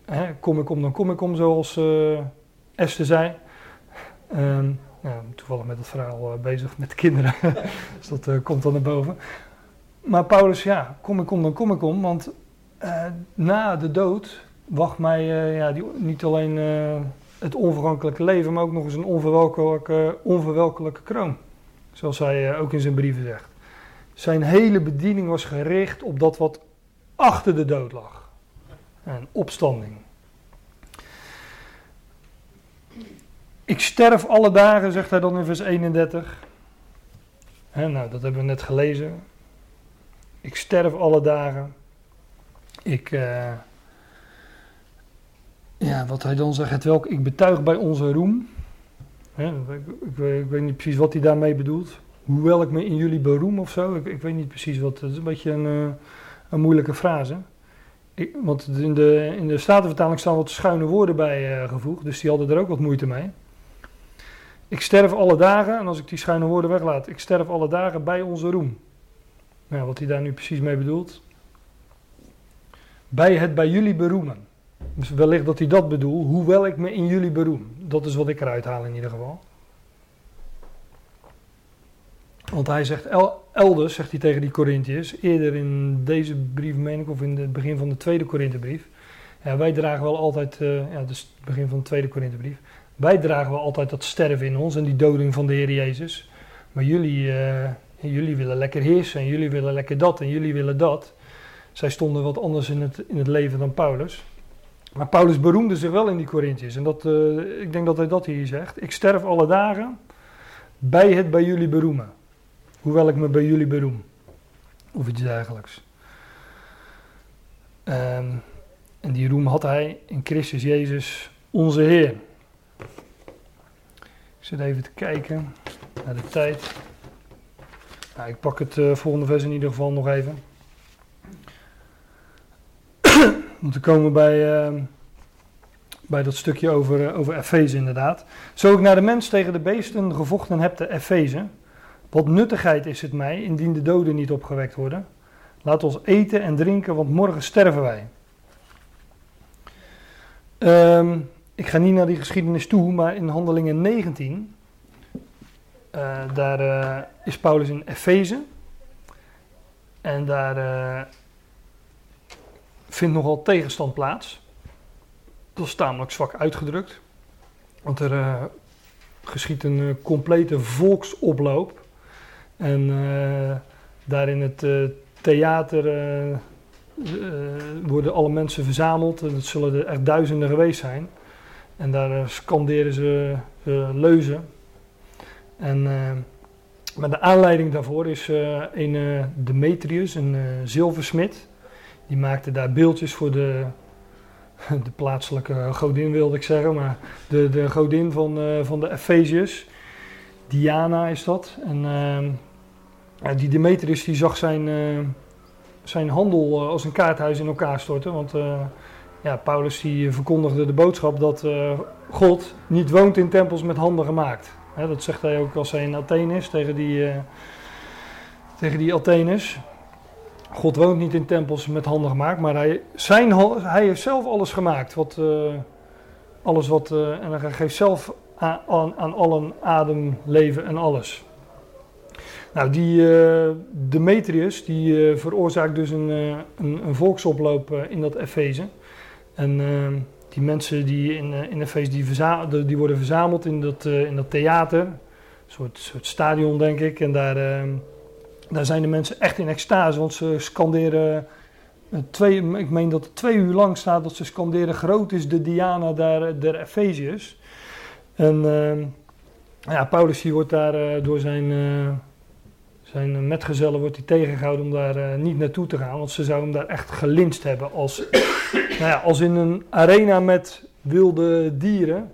Hè, kom ik om, dan kom ik om, zoals... Uh, Esther zei, um, ja, toevallig met dat verhaal uh, bezig met kinderen, dus dat uh, komt dan naar boven. Maar Paulus, ja, kom ik om, dan kom ik om, want uh, na de dood wacht mij uh, ja, die, niet alleen uh, het onvergankelijke leven, maar ook nog eens een onverwelkelijke, onverwelkelijke kroon. Zoals hij uh, ook in zijn brieven zegt. Zijn hele bediening was gericht op dat wat achter de dood lag. En opstanding. Ik sterf alle dagen, zegt hij dan in vers eenendertig. He, nou, dat hebben we net gelezen. Ik sterf alle dagen. Ik, uh, ja, wat hij dan zegt, het welk ik betuig bij onze roem. He, ik, ik, ik, ik weet niet precies wat hij daarmee bedoelt. Hoewel ik me in jullie beroem of zo. Ik, ik weet niet precies wat. Dat is een beetje een, uh, een moeilijke frase. Ik, want in de, in de Statenvertaling staan wat schuine woorden bij uh, gevoegd. Dus die hadden er ook wat moeite mee. Ik sterf alle dagen, en als ik die schuine woorden weglaat, ik sterf alle dagen bij onze roem. Nou, wat hij daar nu precies mee bedoelt. Bij het bij jullie beroemen. Dus wellicht dat hij dat bedoelt, hoewel ik me in jullie beroem. Dat is wat ik eruit haal in ieder geval. Want hij zegt, el, elders, zegt hij tegen die Korintiërs, eerder in deze brief, meen ik, of in het begin van de tweede Korinthebrief. Ja, wij dragen wel altijd, uh, ja, dus het begin van de tweede Korinthebrief. Wij dragen wel altijd dat sterven in ons en die doding van de Heer Jezus. Maar jullie, uh, jullie willen lekker heersen en jullie willen lekker dat en jullie willen dat. Zij stonden wat anders in het, in het leven dan Paulus. Maar Paulus beroemde zich wel in die Korinthiërs. En dat, uh, ik denk dat hij dat hier zegt. Ik sterf alle dagen bij het bij jullie beroemen. Hoewel ik me bij jullie beroem. Of iets dergelijks. En, en die roem had hij in Christus Jezus, onze Heer. Ik zit even te kijken naar de tijd. Nou, ik pak het uh, volgende vers in ieder geval nog even. Want dan komen we bij, uh, bij dat stukje over, uh, over Efeze inderdaad. Zo ik naar de mens tegen de beesten gevochten heb te Efeze. Wat nuttigheid is het mij, indien de doden niet opgewekt worden. Laat ons eten en drinken, want morgen sterven wij. Um, ik ga niet naar die geschiedenis toe, maar in Handelingen negentien... Uh, daar uh, is Paulus in Efeze. En daar uh, vindt nogal tegenstand plaats. Dat is tamelijk zwak uitgedrukt. Want er uh, geschiet een uh, complete volksoploop. En uh, daar in het uh, theater uh, uh, worden alle mensen verzameld. En dat zullen er echt duizenden geweest zijn. En daar uh, scanderen ze uh, leuzen. En uh, maar de aanleiding daarvoor is uh, een uh, Demetrius, een uh, zilversmid. Die maakte daar beeldjes voor de, de plaatselijke godin, wilde ik zeggen. Maar de, de godin van, uh, van de Efeziërs, Diana is dat. En uh, die Demetrius die zag zijn, uh, zijn handel uh, als een kaarthuis in elkaar storten. Want uh, ja, Paulus die verkondigde de boodschap dat uh, God niet woont in tempels met handen gemaakt. He, dat zegt hij ook als hij in Athene is, tegen die, uh, tegen die Athenus. God woont niet in tempels met handen gemaakt, maar hij, zijn, hij heeft zelf alles gemaakt. Wat, uh, alles wat, uh, en hij geeft zelf aan, aan, aan allen adem, leven en alles. Nou, die uh, Demetrius die uh, veroorzaakt dus een, uh, een, een volksoploop uh, in dat Efeze. En... Uh, Die mensen die in, in Efeze die, verza- die worden verzameld in dat, uh, in dat theater. Een soort, soort stadion, denk ik. En daar, uh, daar zijn de mensen echt in extase. Want ze scanderen, uh, twee, ik meen dat het twee uur lang staat dat ze scanderen. Groot is de Diana der, der Efeziërs. En uh, ja, Paulus die wordt daar uh, door zijn, uh, zijn metgezellen wordt hij tegengehouden om daar uh, niet naartoe te gaan. Want ze zouden hem daar echt gelinst hebben als... Nou ja, als in een arena met wilde dieren.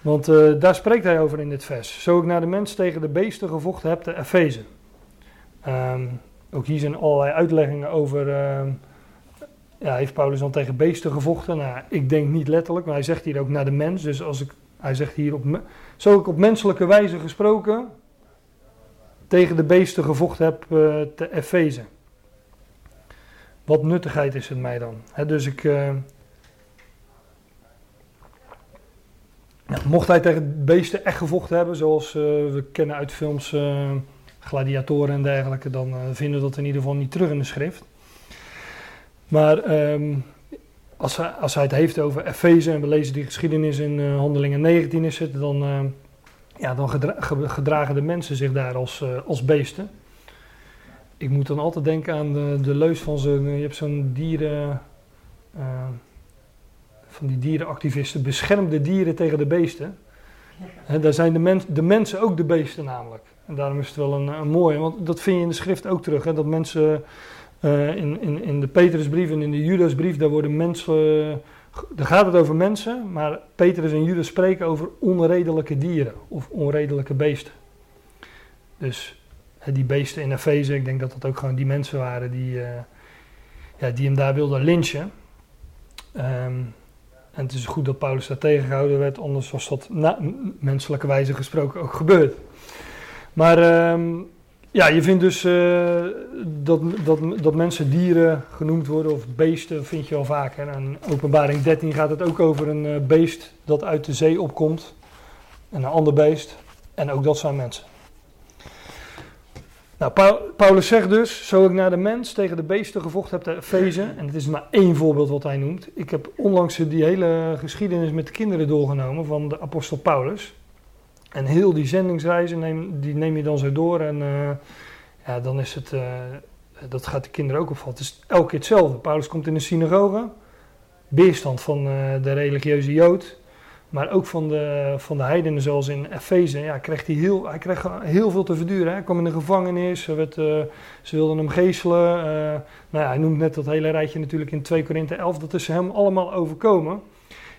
Want uh, daar spreekt hij over in dit vers. Zo ik naar de mens tegen de beesten gevochten heb, de Efeze. Um, ook hier zijn allerlei uitleggingen over... Uh, ja, heeft Paulus dan tegen beesten gevochten? Nou, ik denk niet letterlijk, maar hij zegt hier ook naar de mens. Dus als ik, hij zegt hier, op me, zo ik op menselijke wijze gesproken... tegen de beesten gevochten heb, uh, te Efeze. Wat nuttigheid is het mij dan? He, dus ik... Uh, ja, mocht hij tegen beesten echt gevochten hebben, zoals uh, we kennen uit films, uh, gladiatoren en dergelijke, dan uh, vinden we dat in ieder geval niet terug in de schrift. Maar um, als, hij, als hij het heeft over Efeze, en we lezen die geschiedenis in uh, Handelingen negentien is het, dan, uh, ja, dan gedra- gedragen de mensen zich daar als, uh, als beesten. Ik moet dan altijd denken aan de, de leus van zo'n... Je hebt zo'n dieren... Uh, van die dierenactivisten. Bescherm de dieren tegen de beesten. He, daar zijn de, mens, de mensen ook de beesten namelijk. En daarom is het wel een, een mooie. Want dat vind je in de schrift ook terug. Hè, dat mensen... Uh, in, in, in de Petrusbrief en in de Judasbrief... Daar worden mensen... Uh, daar gaat het over mensen. Maar Petrus en Judas spreken over onredelijke dieren. Of onredelijke beesten. Dus... Die beesten in Efeze, ik denk dat dat ook gewoon die mensen waren die, uh, ja, die hem daar wilden lynchen. Um, en het is goed dat Paulus daar tegengehouden werd, anders was dat na menselijke wijze gesproken ook gebeurd. Maar um, ja, je vindt dus uh, dat, dat, dat mensen dieren genoemd worden of beesten vind je al vaak. Hè? En in Openbaring dertien gaat het ook over een uh, beest dat uit de zee opkomt. En een ander beest. En ook dat zijn mensen. Nou, Paulus zegt dus, zo ik naar de mens tegen de beesten gevochten heb te Efeze, en het is maar één voorbeeld wat hij noemt. Ik heb onlangs die hele geschiedenis met de kinderen doorgenomen van de apostel Paulus. En heel die zendingsreizen neem, die neem je dan zo door en uh, ja, dan is het, uh, dat gaat de kinderen ook opvallen. Het is elke keer hetzelfde. Paulus komt in de synagoge, weerstand van uh, de religieuze Jood, maar ook van de, van de heidenen zoals in Efeze. Ja, kreeg hij, heel, hij kreeg heel veel te verduren. Hij kwam in de gevangenis, werd, uh, ze wilden hem geeselen. Uh, nou ja, hij noemt net dat hele rijtje natuurlijk in twee Korinthe elf, dat is hem allemaal overkomen.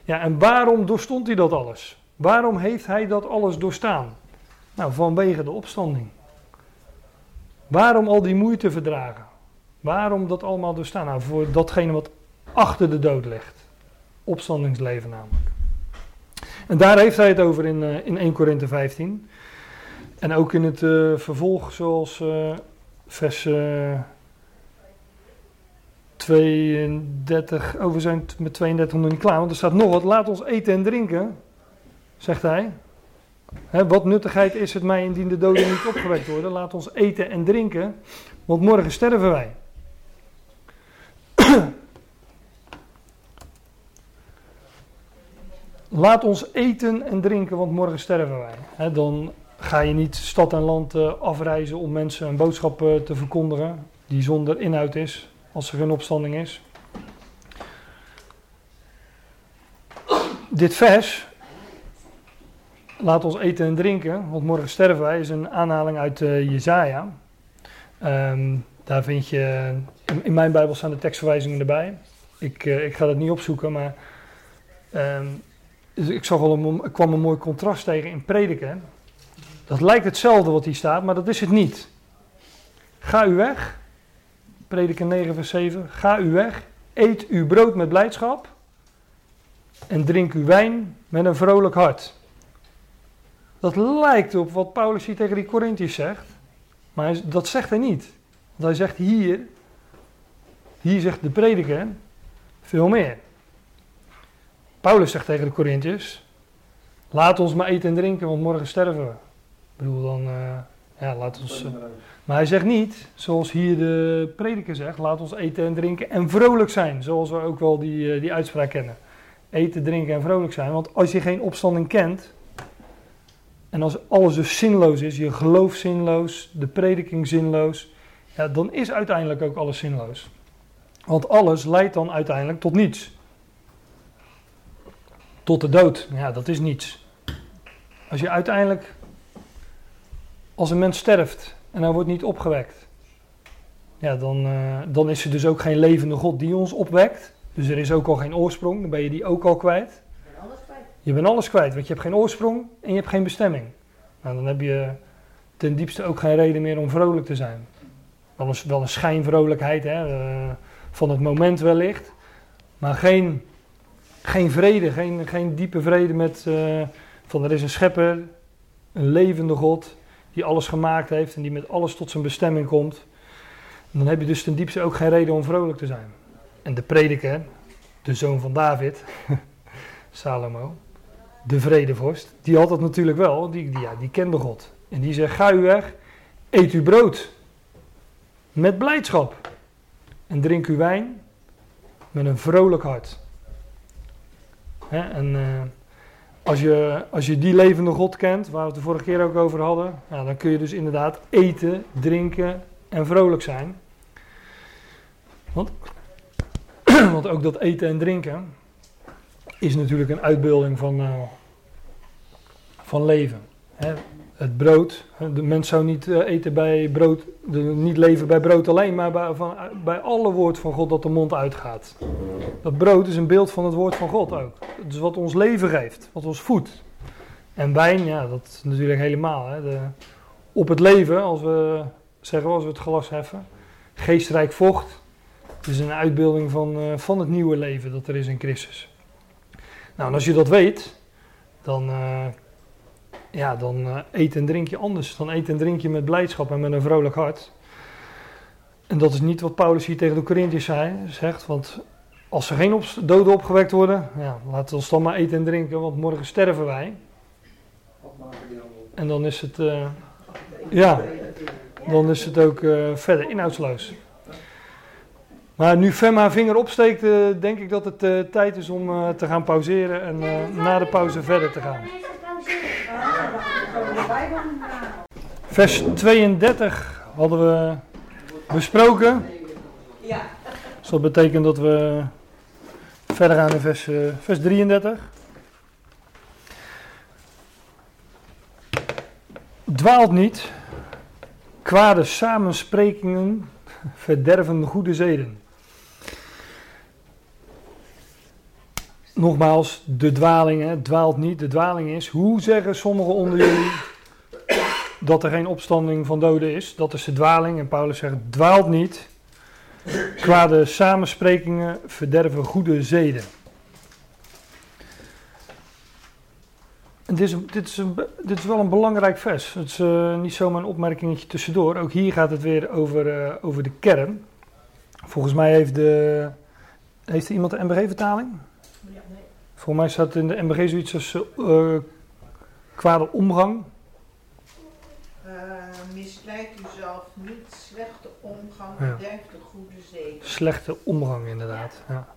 Ja, en waarom doorstond hij dat alles? Waarom heeft hij dat alles doorstaan? Nou, vanwege de opstanding. Waarom al die moeite verdragen? Waarom dat allemaal doorstaan? Nou, voor datgene wat achter de dood ligt. Opstandingsleven namelijk. En daar heeft hij het over in, uh, in één Korinthe vijftien. En ook in het uh, vervolg zoals uh, vers uh, tweeëndertig. Oh, we zijn met tweeëndertig nog niet klaar, want er staat nog wat. Laat ons eten en drinken, zegt hij. Hè, wat nuttigheid is het mij indien de doden niet opgewekt worden. Laat ons eten en drinken, want morgen sterven wij. Laat ons eten en drinken, want morgen sterven wij. He, dan ga je niet stad en land afreizen om mensen een boodschap te verkondigen die zonder inhoud is, als er geen opstanding is. Dit vers, laat ons eten en drinken, want morgen sterven wij, is een aanhaling uit uh, Jesaja. Um, daar vind je, in mijn Bijbel staan de tekstverwijzingen erbij. Ik, uh, ik ga dat niet opzoeken, maar... Um, Ik zag wel een, ik kwam een mooi contrast tegen in Prediken. Dat lijkt hetzelfde wat hier staat, maar dat is het niet. Ga u weg. Prediken negen vers zeven. Ga u weg. Eet uw brood met blijdschap. En drink uw wijn met een vrolijk hart. Dat lijkt op wat Paulus hier tegen die Korinthiërs zegt. Maar hij, dat zegt hij niet. Want hij zegt hier. Hier zegt de Prediker veel meer. Paulus zegt tegen de Korinthiërs, laat ons maar eten en drinken, want morgen sterven we. Ik bedoel dan, uh, ja, laat ons... Uh, maar hij zegt niet, zoals hier de Prediker zegt, laat ons eten en drinken en vrolijk zijn. Zoals we ook wel die, uh, die uitspraak kennen. Eten, drinken en vrolijk zijn. Want als je geen opstanding kent, en als alles dus zinloos is, je geloof zinloos, de prediking zinloos, ja, dan is uiteindelijk ook alles zinloos. Want alles leidt dan uiteindelijk tot niets. Tot de dood, ja, dat is niets. Als je uiteindelijk, als een mens sterft en hij wordt niet opgewekt, ja, dan, uh, dan is er dus ook geen levende God die ons opwekt. Dus er is ook al geen oorsprong, dan ben je die ook al kwijt. Je bent alles kwijt. Je bent alles kwijt, want je hebt geen oorsprong en je hebt geen bestemming. Nou, dan heb je ten diepste ook geen reden meer om vrolijk te zijn. Wel een, wel een schijnvrolijkheid, hè, uh, van het moment wellicht, maar geen... Geen vrede, geen, geen diepe vrede met uh, van er is een schepper, een levende God die alles gemaakt heeft en die met alles tot zijn bestemming komt. En dan heb je dus ten diepste ook geen reden om vrolijk te zijn. En de Prediker, de zoon van David, Salomo, de vredevorst, die had dat natuurlijk wel, die, die, ja, die kende God. En die zegt, ga u weg, eet uw brood met blijdschap en drink uw wijn met een vrolijk hart. He, en uh, als, je, als je die levende God kent, waar we het de vorige keer ook over hadden, nou, dan kun je dus inderdaad eten, drinken en vrolijk zijn. Want, want ook dat eten en drinken is natuurlijk een uitbeelding van, uh, van leven. He, het brood, de mens zou niet eten bij brood, de, niet leven bij brood alleen, maar bij, van, bij alle woord van God dat de mond uitgaat. Dat brood is een beeld van het woord van God ook. Dat is wat ons leven geeft, wat ons voedt. En wijn, ja, dat is natuurlijk helemaal. Hè, de, op het leven, als we zeggen, als we het glas heffen, geestrijk vocht. Het is een uitbeelding van, uh, van het nieuwe leven dat er is in Christus. Nou, en als je dat weet, dan... Uh, Ja, dan uh, eet en drink je anders. Dan eet en drink je met blijdschap en met een vrolijk hart. En dat is niet wat Paulus hier tegen de Korinthiërs zegt. Want als er geen op, doden opgewekt worden, ja, laten we ons dan maar eten en drinken, want morgen sterven wij. En dan is het, uh, ja, dan is het ook uh, verder inhoudsloos. Maar nu Fem haar vinger opsteekt, uh, denk ik dat het uh, tijd is om uh, te gaan pauzeren en uh, na de pauze verder te gaan. Vers tweeëndertig hadden we besproken. Dus dat betekent dat we verder gaan in vers, uh, vers drieëndertig. Dwaalt niet, kwade samensprekingen verderven de goede zeden. Nogmaals, de dwaling, hè, dwaalt niet, de dwaling is, hoe zeggen sommigen onder jullie dat er geen opstanding van doden is? Dat is de dwaling en Paulus zegt, dwaalt niet, kwade samensprekingen verderven goede zeden. En dit, is, dit, is een, dit is wel een belangrijk vers. Het is uh, niet zomaar een opmerkingetje tussendoor. Ook hier gaat het weer over, uh, over de kern. Volgens mij heeft, de, heeft er iemand de M B G-vertaling? Ja, nee. Volgens mij staat in de M B G zoiets als uh, kwade omgang. Uh, misleid uzelf niet, slechte omgang, ja. Derf de goede zeden. Slechte omgang, inderdaad. Ja. Ja.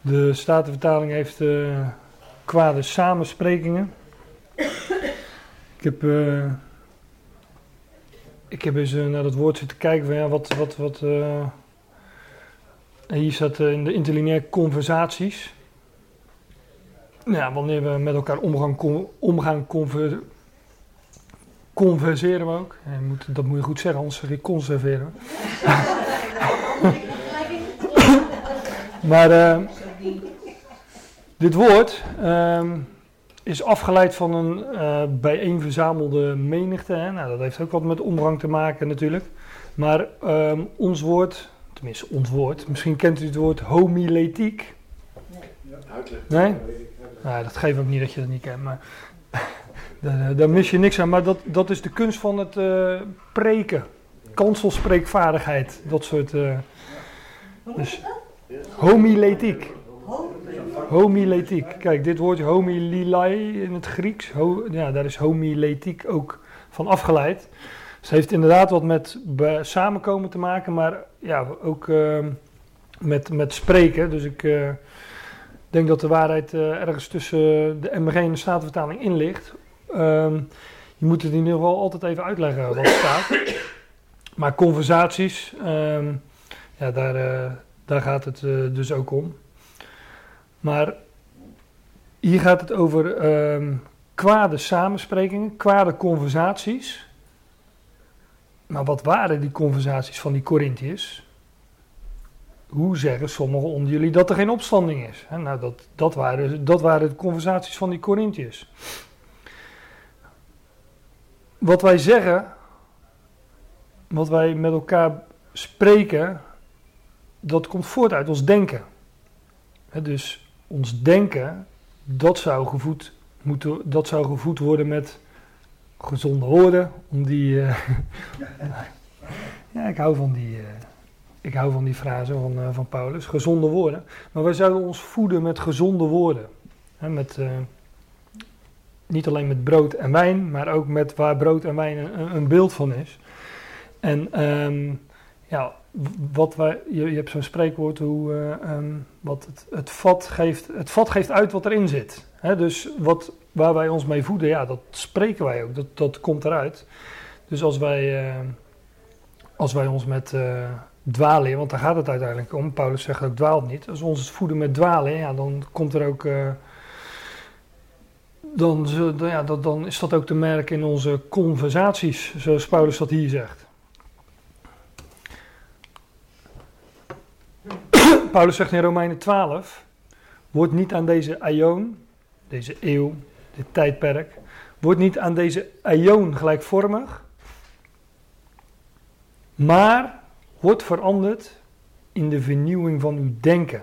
De Statenvertaling heeft... Uh, kwade samensprekingen. Ik heb, uh, ik heb eens uh, naar dat woord zitten kijken van ja, wat, wat, wat, uh, hier staat uh, in de interlineair conversaties. Ja, wanneer we met elkaar omgaan, com, omgaan conver, converseren we ook. Ja, je moet, dat moet je goed zeggen, anders zeg ik conserveren. maar... Uh, Dit woord um, is afgeleid van een uh, bijeenverzamelde menigte. Hè? Nou, dat heeft ook wat met omgang te maken natuurlijk. Maar um, ons woord, tenminste ons woord, misschien kent u het woord homiletiek. Nee? Nee? Nou, dat geeft ook niet dat je dat niet kent, maar daar, daar mis je niks aan. Maar dat, dat is de kunst van het uh, preken, kanselspreekvaardigheid, dat soort... Uh, dus, homiletiek. Homiletiek. Kijk, dit woord homililai in het Grieks, ho, ja, daar is homiletiek ook van afgeleid. Dus het heeft inderdaad wat met be- samenkomen te maken, maar ja, ook uh, met, met spreken. Dus ik uh, denk dat de waarheid uh, ergens tussen de M B G en de Statenvertaling in ligt. Um, je moet het in ieder geval altijd even uitleggen wat er staat. Maar conversaties, um, ja, daar, uh, daar gaat het uh, dus ook om. Maar hier gaat het over um, kwade samensprekingen, kwade conversaties. Maar wat waren die conversaties van die Korintiërs? Hoe zeggen sommigen onder jullie dat er geen opstanding is? He, nou, dat, dat, waren, dat waren de conversaties van die Korintiërs. Wat wij zeggen, wat wij met elkaar spreken, dat komt voort uit ons denken. He, dus... Ons denken, dat zou gevoed, moeten, dat zou gevoed worden met gezonde woorden. Om die, uh, ja, ik hou van die, uh, ik hou van die frase van, uh, van Paulus, gezonde woorden. Maar wij zouden ons voeden met gezonde woorden. He, met, uh, niet alleen met brood en wijn, maar ook met waar brood en wijn een, een beeld van is. En um, ja... Wat wij, je, je hebt zo'n spreekwoord, hoe, uh, um, wat het, het, vat geeft, het vat geeft uit wat erin zit. Hè? Dus wat, waar wij ons mee voeden, ja, dat spreken wij ook, dat, dat komt eruit. Dus als wij, uh, als wij ons met uh, dwalen, want daar gaat het uiteindelijk om, Paulus zegt ook dwaalt niet. Als we ons voeden met dwalen, ja, dan komt er ook... Uh, dan, ja, dat, dan is dat ook te merken in onze conversaties, zoals Paulus dat hier zegt. Paulus zegt in Romeinen twaalf, word niet aan deze aion, deze eeuw, dit tijdperk, word niet aan deze aion gelijkvormig, maar wordt veranderd in de vernieuwing van uw denken.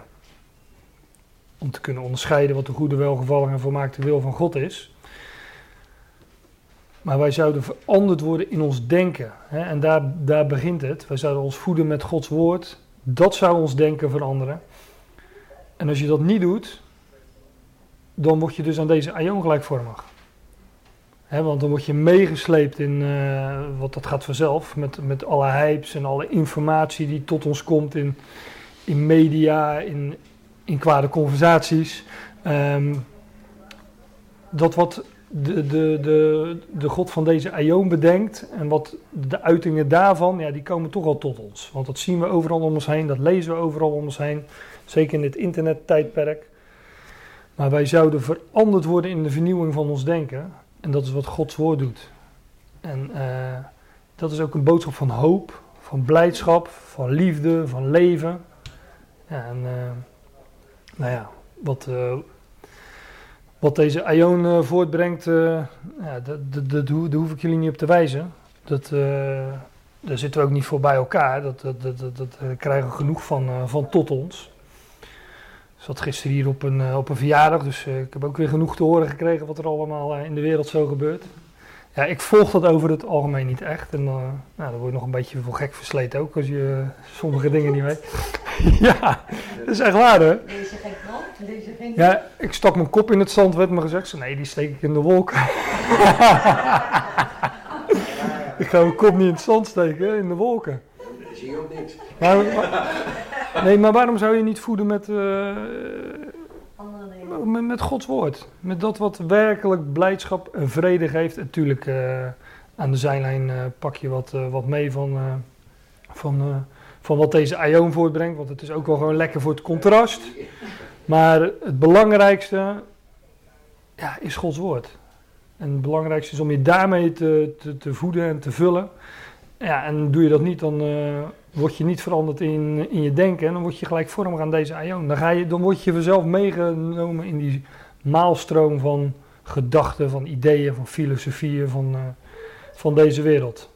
Om te kunnen onderscheiden wat de goede, welgevallige en volmaakte wil van God is. Maar wij zouden veranderd worden in ons denken. Hè? En daar, daar begint het. Wij zouden ons voeden met Gods woord. Dat zou ons denken veranderen. En als je dat niet doet, dan word je dus aan deze aion gelijkvormig. He, want dan word je meegesleept in, uh, wat dat gaat vanzelf, met, met alle hypes en alle informatie die tot ons komt in, in media, in, in kwade conversaties. Um, dat wat de, de, de, de God van deze aion bedenkt en wat de uitingen daarvan, ja, die komen toch al tot ons. Want dat zien we overal om ons heen, dat lezen we overal om ons heen. Zeker in het internettijdperk. Maar wij zouden veranderd worden in de vernieuwing van ons denken. En dat is wat Gods woord doet. En uh, dat is ook een boodschap van hoop, van blijdschap, van liefde, van leven. Ja, en uh, nou ja, wat, uh, wat deze Aion uh, voortbrengt, uh, ja, daar hoef ik jullie niet op te wijzen. Dat, uh, daar zitten we ook niet voor bij elkaar. Dat, dat, dat, dat, dat krijgen we genoeg van, uh, van tot ons. Ik zat gisteren hier op een, uh, op een verjaardag, dus uh, ik heb ook weer genoeg te horen gekregen wat er allemaal uh, in de wereld zo gebeurt. Ja, ik volg dat over het algemeen niet echt. En uh, nou, dan word je nog een beetje voor gek versleten ook, als je uh, sommige dingen niet weet. Ja, dat is echt waar, hè? Deze geen knop, deze geen... Ja, ik stak mijn kop in het zand, werd me gezegd. Zo, nee, die steek ik in de wolk. Ik ga mijn kop niet in het zand steken, in de wolken. Dat zie je ook niks. Nee, maar waarom zou je niet voeden met... Uh, Met, met Gods woord. Met dat wat werkelijk blijdschap en vrede geeft. En natuurlijk uh, aan de zijlijn uh, pak je wat, uh, wat mee van, uh, van, uh, van wat deze Aion voortbrengt. Want het is ook wel gewoon lekker voor het contrast. Maar het belangrijkste ja, is Gods woord. En het belangrijkste is om je daarmee te, te, te voeden en te vullen. Ja, en doe je dat niet, dan uh, word je niet veranderd in, in je denken. En dan word je gelijk vormig aan deze Aion. Dan, ga je, dan word je vanzelf meegenomen in die maalstroom van gedachten, van ideeën, van filosofieën, van, uh, van deze wereld.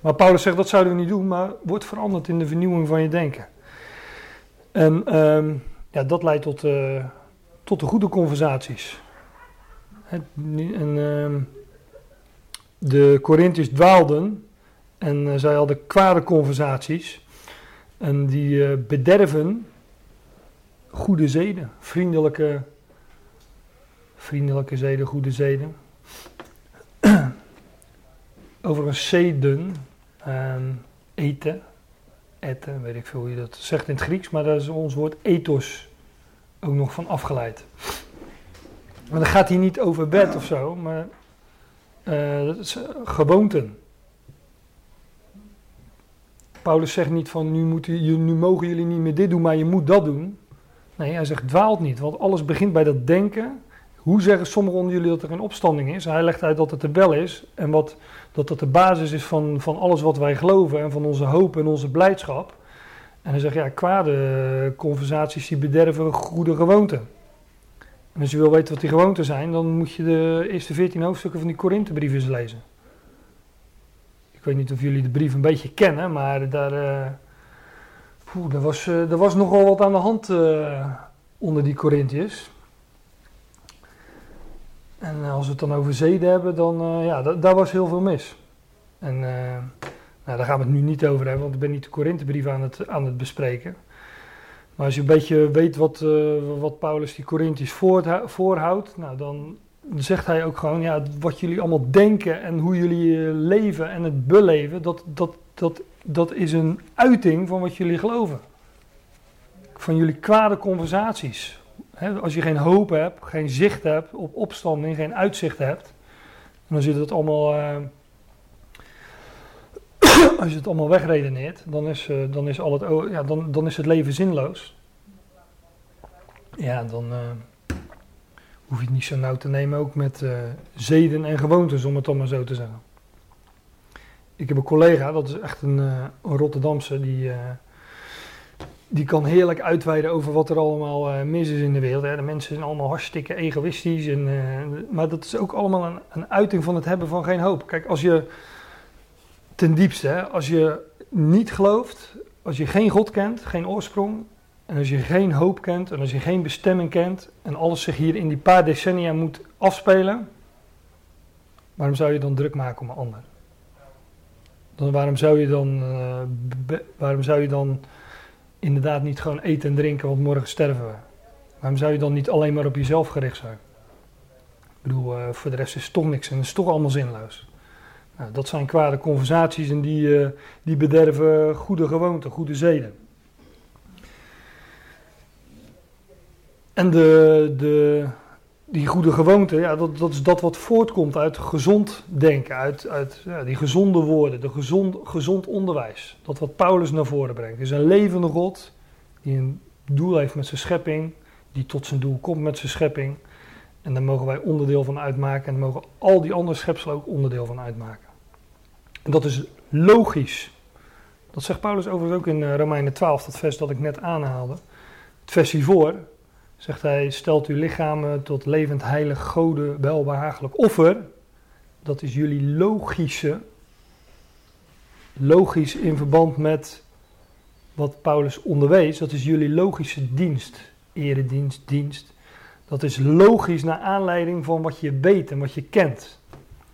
Maar Paulus zegt, dat zouden we niet doen, maar word veranderd in de vernieuwing van je denken. En um, ja, dat leidt tot, uh, tot de goede conversaties. En, uh, de Korinthiërs dwaalden... En uh, zij hadden kwade conversaties. En die uh, bederven goede zeden. Vriendelijke, vriendelijke zeden, goede zeden. Overigens zeden, uh, eten, eten, weet ik veel hoe je dat zegt in het Grieks. Maar daar is ons woord ethos ook nog van afgeleid. Maar dat gaat hier niet over wet of zo, maar uh, dat is uh, gewoonten. Paulus zegt niet van, nu, moet u, nu mogen jullie niet meer dit doen, maar je moet dat doen. Nee, hij zegt, dwaalt niet, want alles begint bij dat denken. Hoe zeggen sommigen onder jullie dat er een opstanding is? Hij legt uit dat het de bel is en wat, dat dat de basis is van, van alles wat wij geloven en van onze hoop en onze blijdschap. En hij zegt, ja, kwade conversaties die bederven goede gewoonten. En als je wil weten wat die gewoonten zijn, dan moet je de eerste veertien hoofdstukken van die Korinthebrief eens lezen. Ik weet niet of jullie de brief een beetje kennen, maar daar, uh, poeh, daar, was, uh, daar was nogal wat aan de hand uh, onder die Korinthiërs. En als we het dan over zeden hebben, dan uh, ja, d- daar was heel veel mis. En uh, nou, daar gaan we het nu niet over hebben, want ik ben niet de Korintherbrief aan het, aan het bespreken. Maar als je een beetje weet wat, uh, wat Paulus die Korinthiërs voorhoudt, nou dan... zegt hij ook gewoon, ja, wat jullie allemaal denken en hoe jullie leven en het beleven, dat, dat, dat, dat is een uiting van wat jullie geloven. Van jullie kwade conversaties. He, als je geen hoop hebt, geen zicht hebt op opstanding, geen uitzicht hebt, dan zit het allemaal, uh, als je het allemaal wegredeneert, dan is, uh, dan, is al het, ja, dan, dan is het leven zinloos. Ja, dan... Uh, hoef je het niet zo nauw te nemen, ook met uh, zeden en gewoontes, om het dan maar zo te zeggen. Ik heb een collega, dat is echt een, uh, een Rotterdamse, die, uh, die kan heerlijk uitweiden over wat er allemaal uh, mis is in de wereld. Hè. De mensen zijn allemaal hartstikke egoïstisch, en, uh, maar dat is ook allemaal een, een uiting van het hebben van geen hoop. Kijk, als je ten diepste, hè, als je niet gelooft, als je geen God kent, geen oorsprong... En als je geen hoop kent en als je geen bestemming kent en alles zich hier in die paar decennia moet afspelen, waarom zou je dan druk maken om een ander? Dan waarom zou je dan, uh, be, waarom zou je dan inderdaad niet gewoon eten en drinken, want morgen sterven we? Waarom zou je dan niet alleen maar op jezelf gericht zijn? Ik bedoel, uh, voor de rest is het toch niks en het is toch allemaal zinloos. Nou, dat zijn kwade conversaties en die, uh, die bederven goede gewoonten, goede zeden. En de, de, die goede gewoonte, ja, dat, dat is dat wat voortkomt uit gezond denken, uit, uit ja, die gezonde woorden, de gezond, gezond onderwijs. Dat wat Paulus naar voren brengt. Dus een levende God die een doel heeft met zijn schepping, die tot zijn doel komt met zijn schepping. En daar mogen wij onderdeel van uitmaken en daar mogen al die andere schepselen ook onderdeel van uitmaken. En dat is logisch. Dat zegt Paulus overigens ook in Romeinen twaalf, dat vers dat ik net aanhaalde. Het vers hiervoor zegt hij, stelt uw lichamen tot levend heilig, gode, welbehagelijk offer. Dat is jullie logische, logisch in verband met wat Paulus onderwees, dat is jullie logische dienst, eredienst, dienst. Dat is logisch naar aanleiding van wat je weet en wat je kent.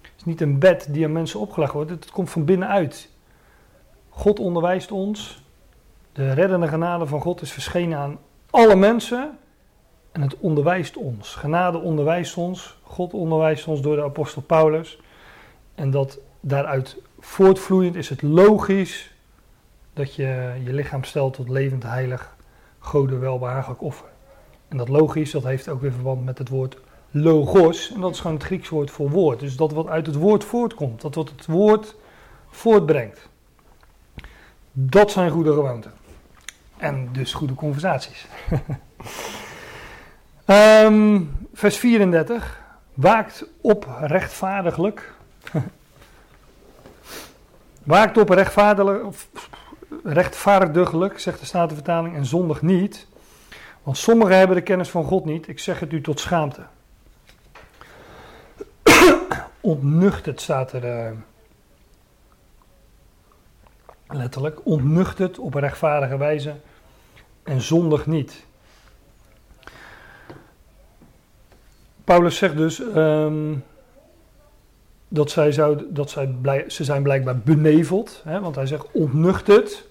Het is niet een wet die aan mensen opgelegd wordt, het komt van binnenuit. God onderwijst ons, de reddende genade van God is verschenen aan alle mensen en het onderwijst ons. Genade onderwijst ons, God onderwijst ons door de apostel Paulus en dat daaruit voortvloeiend is het logisch dat je je lichaam stelt tot levend heilig, gode welbehagelijk offer. En dat logisch, dat heeft ook weer verband met het woord logos. En dat is gewoon het Grieks woord voor woord. Dus dat wat uit het woord voortkomt, dat wat het woord voortbrengt. Dat zijn goede gewoonten. En dus goede conversaties. um, vers vierendertig. Waakt op rechtvaardiglijk. Waakt op rechtvaardiglijk, rechtvaardiglijk, zegt de Statenvertaling, en zondig niet. Want sommigen hebben de kennis van God niet. Ik zeg het u tot schaamte. Ontnuchterd staat er. Uh, letterlijk. Ontnuchterd op een rechtvaardige wijze. En zondig niet. Paulus zegt dus. Um, dat zij, zou, dat zij blij, ze zijn blijkbaar beneveld. Hè, want hij zegt ontnuchterd.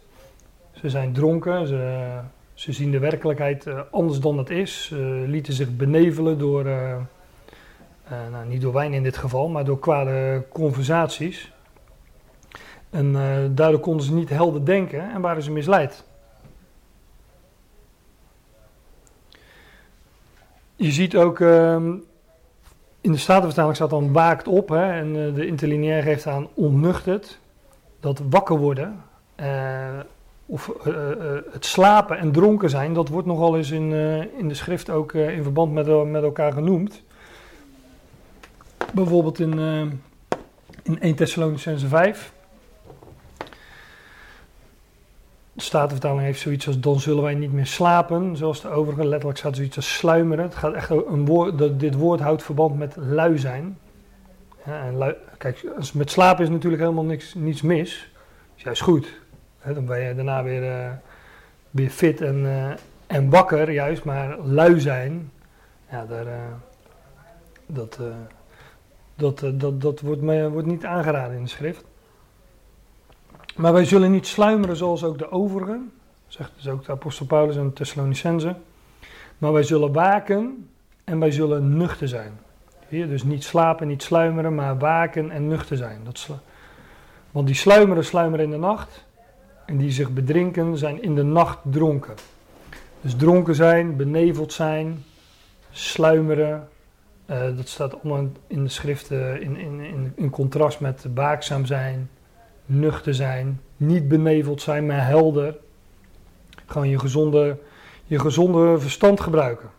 Ze zijn dronken. Ze... Ze zien de werkelijkheid anders dan het is. Ze lieten zich benevelen door, uh, uh, nou, niet door wijn in dit geval, maar door kwade conversaties. En uh, daardoor konden ze niet helder denken en waren ze misleid. Je ziet ook, uh, in de Statenvertaling staat dan waakt op, hè, en uh, de interlineair geeft aan ontnuchterd, dat wakker worden... Uh, Of uh, uh, het slapen en dronken zijn, dat wordt nogal eens in, uh, in de schrift ook uh, in verband met, uh, met elkaar genoemd. Bijvoorbeeld in, uh, in Eerste Thessalonicenzen vijf. De Statenvertaling heeft zoiets als, dan zullen wij niet meer slapen. Zoals de overige, letterlijk staat zoiets als sluimeren. Het gaat echt een woord, dat, dit woord houdt verband met lui zijn. Ja, en lui, kijk, met slapen is natuurlijk helemaal niks, niets mis. Dat is juist goed. He, dan ben je daarna weer, uh, weer fit en, uh, en wakker, juist, maar lui zijn, ja, daar, uh, dat, uh, dat, uh, dat, dat wordt, me, wordt niet aangeraden in de schrift. Maar wij zullen niet sluimeren zoals ook de overigen, zegt dus ook de apostel Paulus en de Thessalonicenzen, maar wij zullen waken en wij zullen nuchter zijn. Hier, dus niet slapen, niet sluimeren, maar waken en nuchter zijn. Dat slu- Want die sluimeren sluimeren in de nacht... En die zich bedrinken zijn in de nacht dronken. Dus dronken zijn, beneveld zijn, sluimeren. Uh, dat staat allemaal in de schriften in, in, in, in contrast met waakzaam zijn, nuchter zijn. Niet beneveld zijn, maar helder. Gewoon je gezonde, je gezonde verstand gebruiken.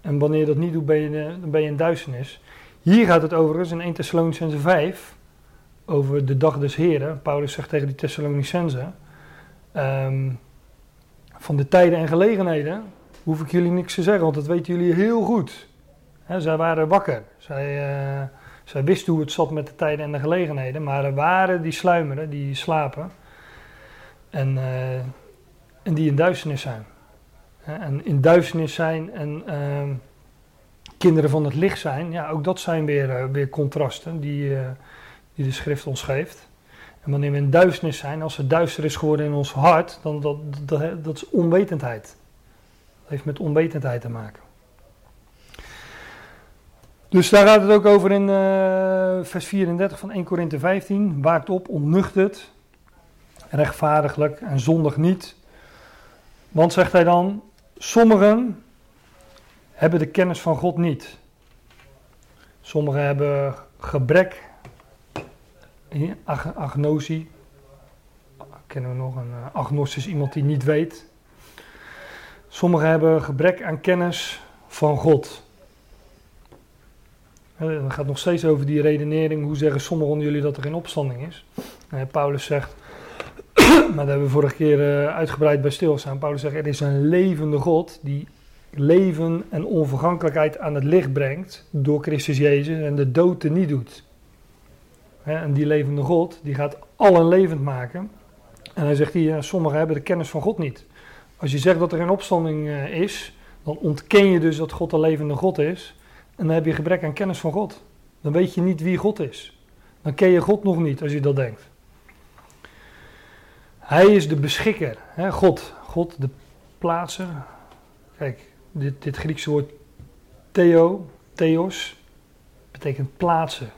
En wanneer je dat niet doet, ben je, dan ben je in duisternis. Hier gaat het overigens in Eerste Thessalonicenzen vijf... over de dag des Heren. Paulus zegt tegen die Thessalonicenzen... Um, van de tijden en gelegenheden... hoef ik jullie niks te zeggen... want dat weten jullie heel goed. He, zij waren wakker. Zij, uh, zij wisten hoe het zat met de tijden en de gelegenheden... maar er waren die sluimeren, die slapen... en, uh, en die in duisternis zijn. He, en in duisternis zijn... en uh, kinderen van het licht zijn... ja, ook dat zijn weer, uh, weer contrasten... die... Uh, die de schrift ons geeft. En wanneer we in duisternis zijn, als het duister is geworden in ons hart, dan dat, dat, dat is onwetendheid. Dat heeft met onwetendheid te maken. Dus daar gaat het ook over in uh, vers vierendertig van Eerste Korinthe vijftien. Waakt op, ontnuchterd, rechtvaardiglijk en zondig niet. Want, zegt hij dan, sommigen hebben de kennis van God niet. Sommigen hebben gebrek... Ag- agnosie, kennen we nog, een agnost is iemand die niet weet. Sommigen hebben gebrek aan kennis van God. En dat gaat nog steeds over die redenering. Hoe zeggen sommigen onder jullie dat er geen opstanding is? En Paulus zegt, maar daar hebben we vorige keer uitgebreid bij stilstaan. Paulus zegt, er is een levende God die leven en onvergankelijkheid aan het licht brengt door Christus Jezus en de dood teniet doet. En die levende God, die gaat allen levend maken. En hij zegt hier, sommigen hebben de kennis van God niet. Als je zegt dat er geen opstanding is, dan ontken je dus dat God een levende God is. En dan heb je gebrek aan kennis van God. Dan weet je niet wie God is. Dan ken je God nog niet als je dat denkt. Hij is de beschikker. Hè? God. God de plaatser. Kijk, dit, dit Griekse woord theo, theos, betekent plaatsen.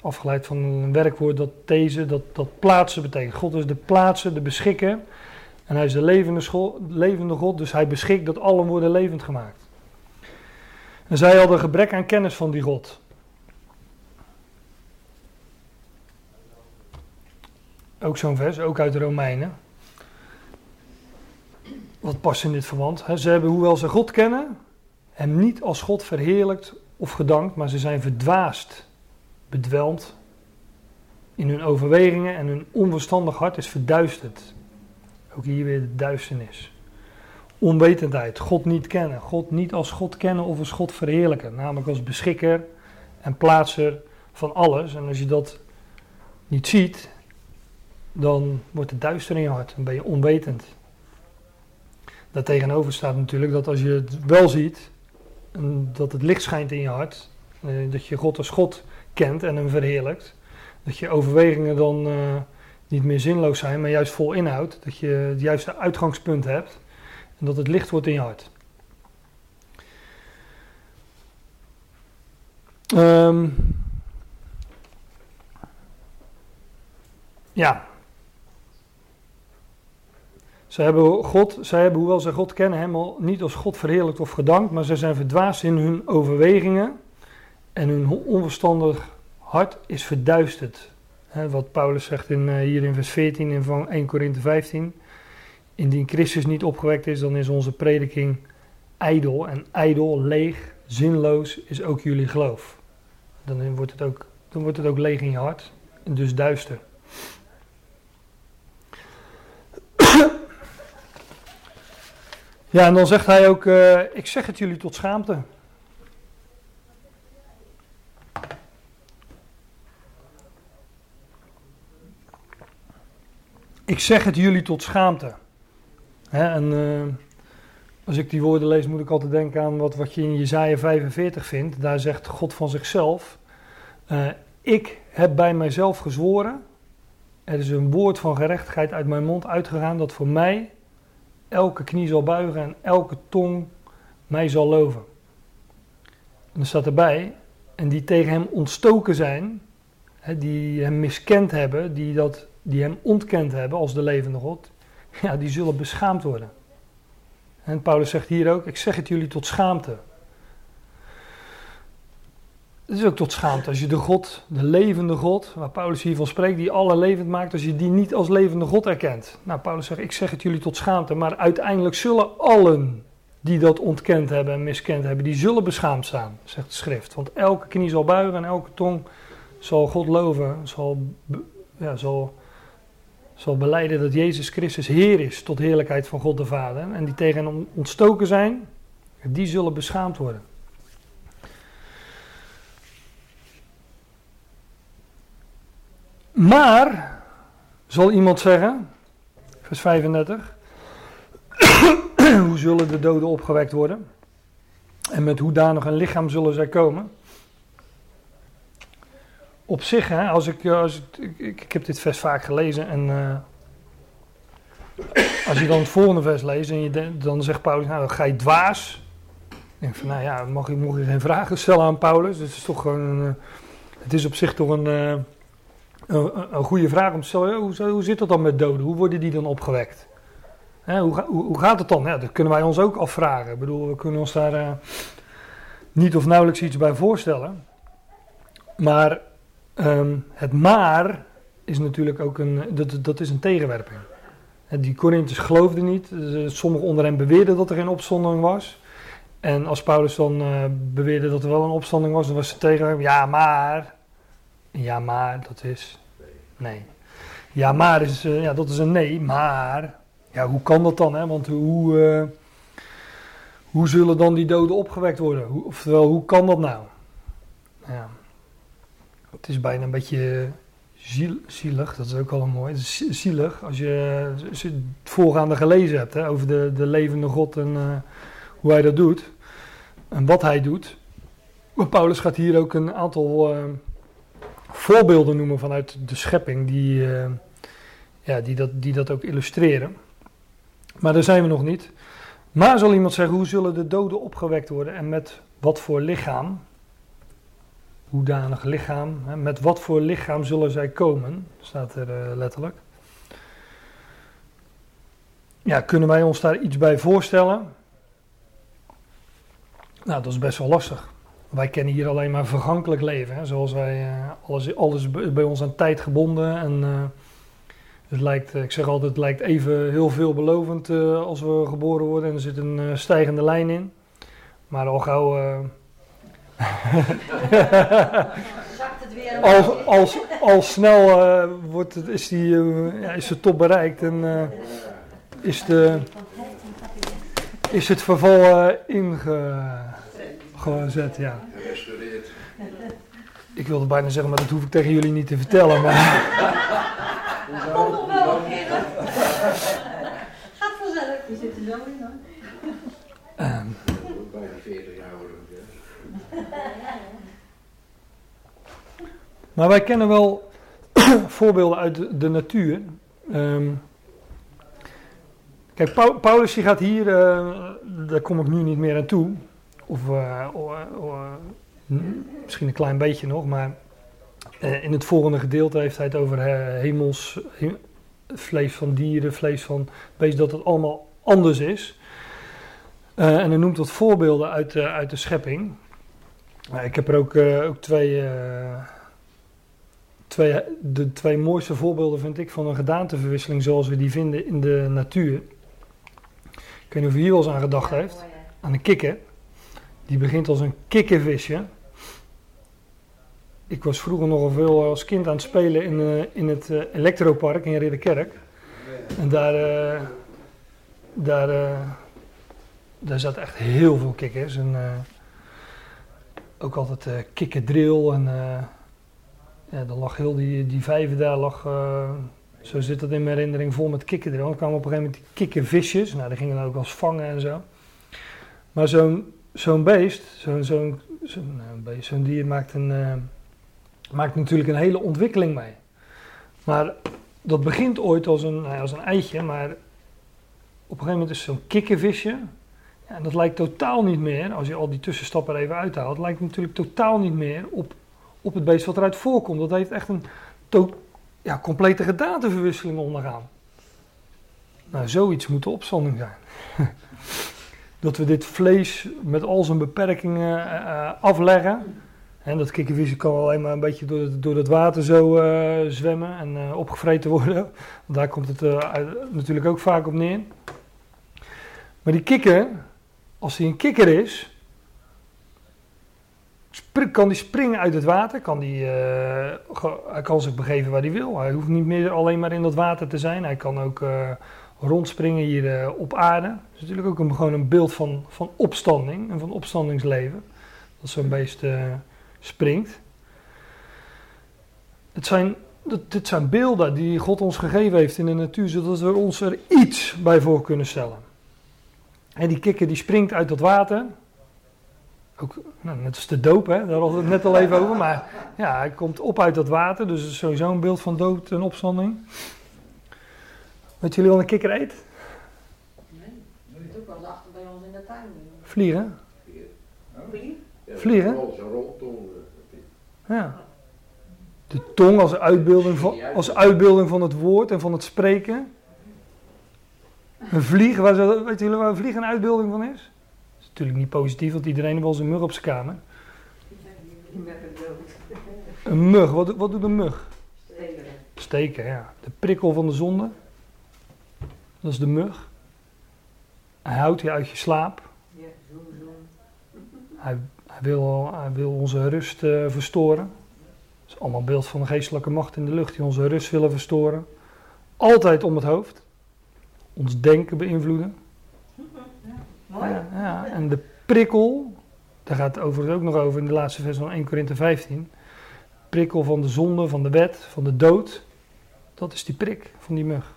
Afgeleid van een werkwoord dat these, dat, dat plaatsen betekent. God is de plaatser, de beschikker. En hij is de levende, school, levende God, dus hij beschikt dat allen worden levend gemaakt. En zij hadden gebrek aan kennis van die God. Ook zo'n vers, ook uit de Romeinen. Wat past in dit verband? Ze hebben, hoewel ze God kennen, hem niet als God verheerlijkt of gedankt, maar ze zijn verdwaasd, bedwelmd in hun overwegingen en hun onverstandig hart is verduisterd. Ook hier weer de duisternis. Onwetendheid, God niet kennen. God niet als God kennen of als God verheerlijken. Namelijk als beschikker en plaatser van alles. En als je dat niet ziet, dan wordt het duister in je hart. Dan ben je onwetend. Daartegenover staat natuurlijk dat als je het wel ziet, dat het licht schijnt in je hart. Dat je God als God kent en hem verheerlijkt. Dat je overwegingen dan... Uh, niet meer zinloos zijn, maar juist vol inhoud. Dat je het juiste uitgangspunt hebt. En dat het licht wordt in je hart. Um, ja. Zij hebben God, zij hebben, hoewel zij God kennen, hem al niet als God verheerlijkt of gedankt. Maar zij zijn verdwaasd in hun overwegingen. En hun onverstandig hart is verduisterd. Wat Paulus zegt in, hier in vers veertien in van eerste Korinthe vijftien. Indien Christus niet opgewekt is, dan is onze prediking ijdel. En ijdel, leeg, zinloos is ook jullie geloof. Dan wordt het ook, dan wordt het ook leeg in je hart. En dus duister. Ja, en dan zegt hij ook, uh, ik zeg het jullie tot schaamte. Ik zeg het jullie tot schaamte. He, en uh, als ik die woorden lees, moet ik altijd denken aan wat, wat je in Jesaja vijfenveertig vindt. Daar zegt God van zichzelf, uh, ik heb bij mijzelf gezworen, er is een woord van gerechtigheid uit mijn mond uitgegaan, dat voor mij elke knie zal buigen en elke tong mij zal loven. En dan staat erbij, en die tegen hem ontstoken zijn, he, die hem miskend hebben, die dat... die hem ontkend hebben als de levende God, ja, die zullen beschaamd worden. En Paulus zegt hier ook, ik zeg het jullie tot schaamte. Het is ook tot schaamte als je de God, de levende God, waar Paulus hiervan spreekt, die alle levend maakt, als je die niet als levende God erkent. Nou, Paulus zegt, ik zeg het jullie tot schaamte, maar uiteindelijk zullen allen die dat ontkend hebben en miskend hebben, die zullen beschaamd staan, zegt de schrift. Want elke knie zal buigen en elke tong zal God loven, zal, ja, zal... zal belijden dat Jezus Christus Heer is tot heerlijkheid van God de Vader. En die tegen hem ontstoken zijn, die zullen beschaamd worden. Maar, zal iemand zeggen, vers vijfendertig, hoe zullen de doden opgewekt worden? En met hoedanig een lichaam zullen zij komen? Op zich, hè, als ik, als ik, ik, ik heb dit vers vaak gelezen en uh, als je dan het volgende vers leest en je de, dan zegt Paulus, nou ga je dwaas. Dan denk ik van, nou ja, mag ik, mag ik geen vragen stellen aan Paulus? Dus het is toch gewoon een, uh, het is op zich toch een, uh, een, een goede vraag om te stellen, ja, hoe, hoe zit dat dan met doden? Hoe worden die dan opgewekt? Hè, hoe, hoe, hoe gaat het dan? Ja, dat kunnen wij ons ook afvragen. Ik bedoel, we kunnen ons daar uh, niet of nauwelijks iets bij voorstellen. Maar... Um, het maar is natuurlijk ook een, dat, dat is een tegenwerping. Die Korinthiërs geloofden niet. Sommigen onder hen beweerden dat er geen opstanding was. En als Paulus dan uh, beweerde dat er wel een opstanding was, dan was ze tegen hem, ja maar, ja maar, dat is, nee. Ja maar, is, uh, ja, dat is een nee, maar, ja hoe kan dat dan, hè? Want hoe, uh, hoe zullen dan die doden opgewekt worden? Hoe, oftewel, hoe kan dat nou? Ja. Het is bijna een beetje ziel, zielig, dat is ook al mooi. Het is zielig als je, als je het voorgaande gelezen hebt, hè, over de, de levende God en... Uh, hoe hij dat doet en wat hij doet. Maar Paulus gaat hier ook een aantal uh, voorbeelden noemen vanuit de schepping die, uh, ja, die, dat, die dat ook illustreren. Maar daar zijn we nog niet. Maar zal iemand zeggen, hoe zullen de doden opgewekt worden en met wat voor lichaam? Hoedanig lichaam? Hè? Met wat voor lichaam zullen zij komen? Staat er uh, letterlijk. Ja, kunnen wij ons daar iets bij voorstellen? Nou, dat is best wel lastig. Wij kennen hier alleen maar vergankelijk leven. Hè? Zoals wij, uh, alles, alles bij ons aan tijd gebonden. En uh, het lijkt, ik zeg altijd, het lijkt even heel veelbelovend uh, als we geboren worden. En er zit een uh, stijgende lijn in. Maar al gauw... Uh... al, als, al snel uh, wordt het, is, die, uh, ja, is de top bereikt. En uh, is, de, is het verval uh, inge... Gezet, ja. Gerestaureerd. Ik wilde bijna zeggen, maar dat hoef ik tegen jullie niet te vertellen. Maar... Dat komt nog wel, heren. Gaat vanzelf. We zitten zo in, hoor. Um. Bijna veertig jaar worden. Maar wij kennen wel voorbeelden uit de, de natuur. Um, kijk, Paulus die gaat hier, uh, daar kom ik nu niet meer aan toe... Of uh, uh, uh, n- misschien een klein beetje nog, maar uh, in het volgende gedeelte heeft hij het over uh, hemels, he- vlees van dieren, vlees van beesten, dat het allemaal anders is. Uh, en hij noemt wat voorbeelden uit, uh, uit de schepping. Uh, ik heb er ook, uh, ook twee, uh, twee, de twee mooiste voorbeelden vind ik van een gedaanteverwisseling zoals we die vinden in de natuur. Ik weet niet of u hier wel eens aan gedacht heeft, aan de kikker. Die begint als een kikkervisje. Ik was vroeger nogal veel als kind aan het spelen in, uh, in het uh, Elektropark in Ridderkerk. En daar, uh, daar, uh, daar zaten echt heel veel kikkers. En, uh, ook altijd uh, kikkerdril. En uh, ja, dan lag heel die, die vijver daar, lag, uh, zo zit dat in mijn herinnering, vol met kikkerdril. En dan kwamen op een gegeven moment die kikkervisjes. Nou, die gingen dan ook als vangen en zo. Maar zo'n... Zo'n beest, zo'n, zo'n, zo'n, beest, zo'n dier maakt, een, uh, maakt natuurlijk een hele ontwikkeling mee. Maar dat begint ooit als een, nou, als een eitje, maar op een gegeven moment is zo'n kikkervisje. Ja, en dat lijkt totaal niet meer, als je al die tussenstappen er even uithaalt, lijkt het natuurlijk totaal niet meer op, op het beest wat eruit voorkomt. Dat heeft echt een to- ja, complete gedaanteverwisseling ondergaan. Nou, zoiets moet de opstanding zijn. Dat we dit vlees met al zijn beperkingen uh, afleggen. En dat kikkervisje kan alleen maar een beetje door, door dat water zo uh, zwemmen en uh, opgevreten worden. Daar komt het uh, uit, natuurlijk ook vaak op neer. Maar die kikker, als hij een kikker is, spring, kan die springen uit het water. Kan die, uh, ge, hij kan zich begeven waar hij wil. Hij hoeft niet meer alleen maar in dat water te zijn. Hij kan ook... Uh, rondspringen hier uh, op aarde. Dat is natuurlijk ook een, gewoon een beeld van, van opstanding en van opstandingsleven. Dat zo'n beest uh, springt. Het zijn, dat, dit zijn beelden die God ons gegeven heeft in de natuur, zodat we ons er iets bij voor kunnen stellen. En die kikker die springt uit dat water. Ook, nou, net als de doop, hè? Daar hadden we het net al even over. Maar ja, hij komt op uit dat water, dus het is sowieso een beeld van dood en opstanding. Weet jullie wel een kikker eet? Nee, dat is ook wel achter bij ons in de tuin. Vliegen? Vliegen? Vliegen? Ja. De tong als uitbeelding van, als uitbeelding van het woord en van het spreken. Een vlieg, waar, weet jullie waar een vlieg een uitbeelding van is? Dat is natuurlijk niet positief, want iedereen heeft wel zijn mug op zijn kamer. Een mug, wat, wat doet een mug? Steken. Steken, ja. De prikkel van de zonde. Dat is de mug. Hij houdt je uit je slaap. Ja, sowieso. Hij, hij, wil, hij wil onze rust uh, verstoren. Dat is allemaal een beeld van de geestelijke macht in de lucht die onze rust willen verstoren. Altijd om het hoofd. Ons denken beïnvloeden. Ja, mooi. Ja, ja. En de prikkel, daar gaat het overigens ook nog over in de laatste vers van Eerste Korinthe vijftien. Prikkel van de zonde, van de wet, van de dood. Dat is die prik van die mug.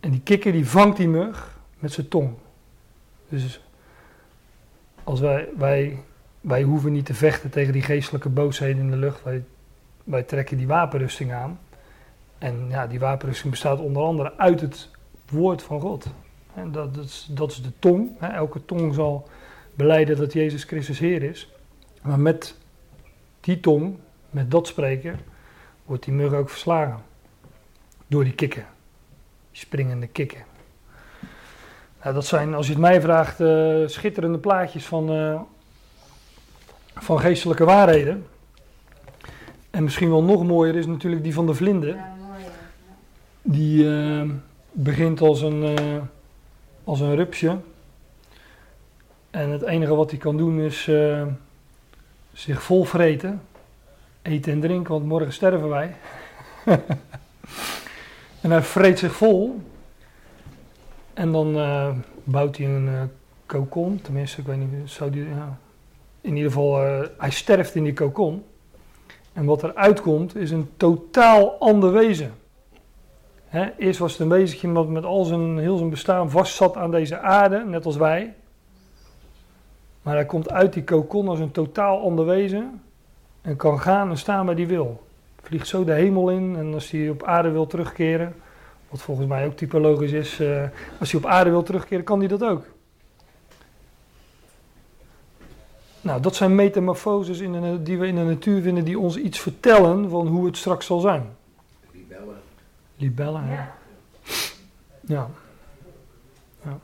En die kikker die vangt die mug met zijn tong. Dus als wij, wij, wij hoeven niet te vechten tegen die geestelijke boosheden in de lucht. Wij, wij trekken die wapenrusting aan. En ja, die wapenrusting bestaat onder andere uit het woord van God. En dat, dat, is, dat is de tong. Elke tong zal belijden dat Jezus Christus Heer is. Maar met die tong, met dat spreken, wordt die mug ook verslagen. Door die kikken. Die springende kikken. Nou, dat zijn, als je het mij vraagt, uh, schitterende plaatjes van, uh, van geestelijke waarheden. En misschien wel nog mooier is natuurlijk die van de vlinder. Ja, mooi, ja. Die uh, begint als een, uh, als een rupsje. En het enige wat hij kan doen is uh, zich volvreten. Eten en drinken, want morgen sterven wij. En hij vreet zich vol. En dan uh, bouwt hij een uh, kokon. Tenminste, ik weet niet, zou die... Ja. In ieder geval, uh, hij sterft in die kokon. En wat eruit komt, is een totaal ander wezen. Hè? Eerst was het een wezentje dat met al zijn, heel zijn bestaan vast zat aan deze aarde, net als wij. Maar hij komt uit die kokon als een totaal ander wezen. En kan gaan en staan waar hij wil. Vliegt zo de hemel in. En als hij op aarde wil terugkeren. Wat volgens mij ook typologisch is. Uh, als hij op aarde wil terugkeren, kan hij dat ook. Nou, dat zijn metamorfoses in de, die we in de natuur vinden. Die ons iets vertellen van hoe het straks zal zijn. Libellen. Libellen, hè? Ja. Ja. Ja.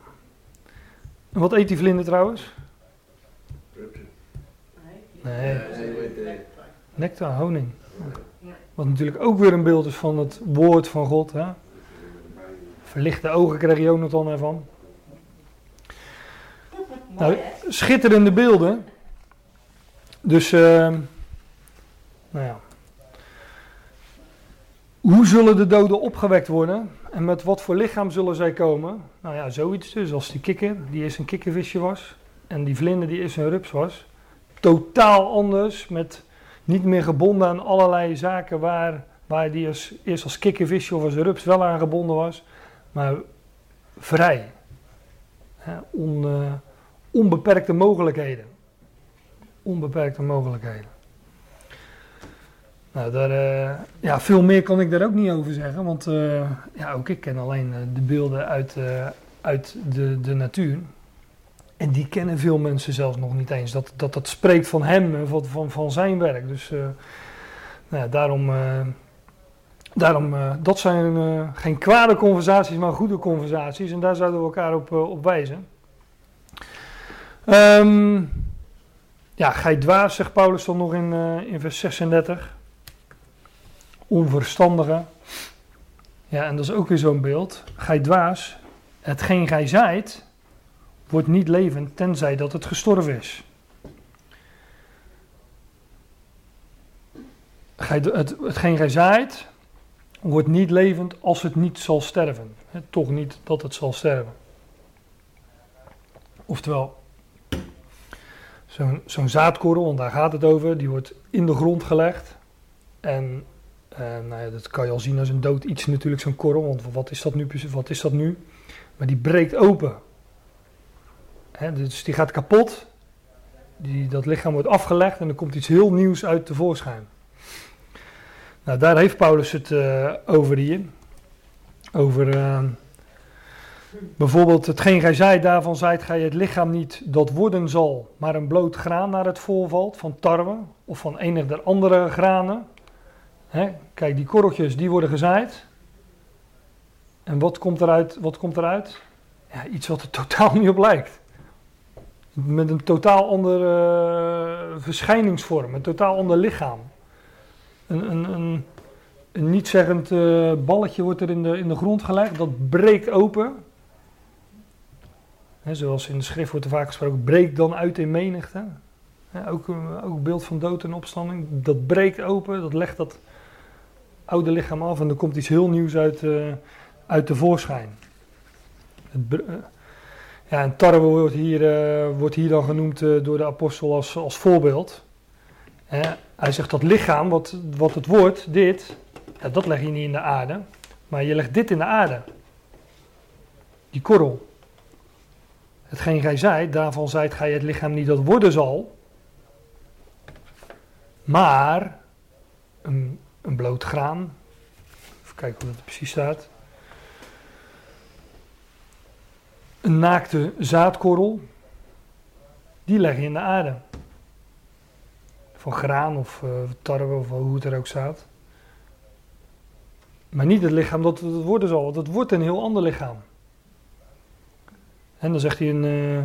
En wat eet die vlinder trouwens? Rupsen. Nee. nee. Nectar, honing. Ja. Wat natuurlijk ook weer een beeld is van het woord van God. Hè? Verlichte ogen kreeg Jonathan ervan. Nou, schitterende beelden. Dus, uh, nou ja. Hoe zullen de doden opgewekt worden? En met wat voor lichaam zullen zij komen? Nou ja, zoiets dus. Als die kikker, die eerst een kikkervisje was. En die vlinder die eerst een rups was. Totaal anders, met niet meer gebonden aan allerlei zaken waar, waar die als, eerst als kikkervisje of als rups wel aan gebonden was, maar vrij. He, on, uh, onbeperkte mogelijkheden. Onbeperkte mogelijkheden. Nou, daar, uh, ja, veel meer kan ik daar ook niet over zeggen, want uh, ja, ook ik ken alleen de beelden uit, uh, uit de, de natuur. En die kennen veel mensen zelfs nog niet eens. Dat dat, dat spreekt van hem, van, van, van zijn werk. Dus uh, nou ja, daarom, uh, daarom uh, dat zijn uh, geen kwade conversaties, maar goede conversaties. En daar zouden we elkaar op, uh, op wijzen. Um, ja, gij dwaas, zegt Paulus dan nog in, uh, in vers zesendertig. Onverstandige. Ja, en dat is ook weer zo'n beeld. Gij dwaas, hetgeen gij zijt... wordt niet levend, tenzij dat het gestorven is. Hetgeen gij zaait, wordt niet levend als het niet zal sterven. He, toch niet dat het zal sterven. Oftewel, zo'n, zo'n zaadkorrel, want daar gaat het over, die wordt in de grond gelegd. En eh, nou ja, dat kan je al zien als een dood iets natuurlijk, zo'n korrel, want wat is dat nu? Wat is dat nu? Maar die breekt open. He, dus die gaat kapot, die, dat lichaam wordt afgelegd en er komt iets heel nieuws uit tevoorschijn. Nou, daar heeft Paulus het uh, over hier. Over uh, bijvoorbeeld, hetgeen gij zaait, daarvan zaait gij het lichaam niet dat worden zal, maar een bloot graan naar het volvalt van tarwe of van enig der andere granen. He, kijk, die korreltjes, die worden gezaaid. En wat komt eruit? Wat komt eruit? Ja, iets wat er totaal niet op lijkt. Met een totaal andere uh, verschijningsvorm, een totaal ander lichaam. Een, een, een, Een nietszeggend uh, balletje wordt er in de, in de grond gelegd. Dat breekt open. He, zoals in de schrift wordt er vaak gesproken, breekt dan uit in menigte. He, ook ook beeld van dood en opstanding. Dat breekt open, dat legt dat oude lichaam af en er komt iets heel nieuws uit, uh, uit tevoorschijn. Het bre- uh, ja, en tarwe wordt hier, uh, wordt hier dan genoemd uh, door de apostel als, als voorbeeld. He, hij zegt dat lichaam, wat, wat het wordt, dit, ja, dat leg je niet in de aarde, maar je legt dit in de aarde. Die korrel. Hetgeen gij zijt, daarvan zijt gij het lichaam niet dat worden zal, maar een, een bloot graan. Even kijken hoe dat er precies staat. Een naakte zaadkorrel, die leg je in de aarde. Van graan of uh, tarwe of hoe het er ook staat. Maar niet het lichaam dat het worden zal, want het wordt een heel ander lichaam. En dan zegt hij, een, uh,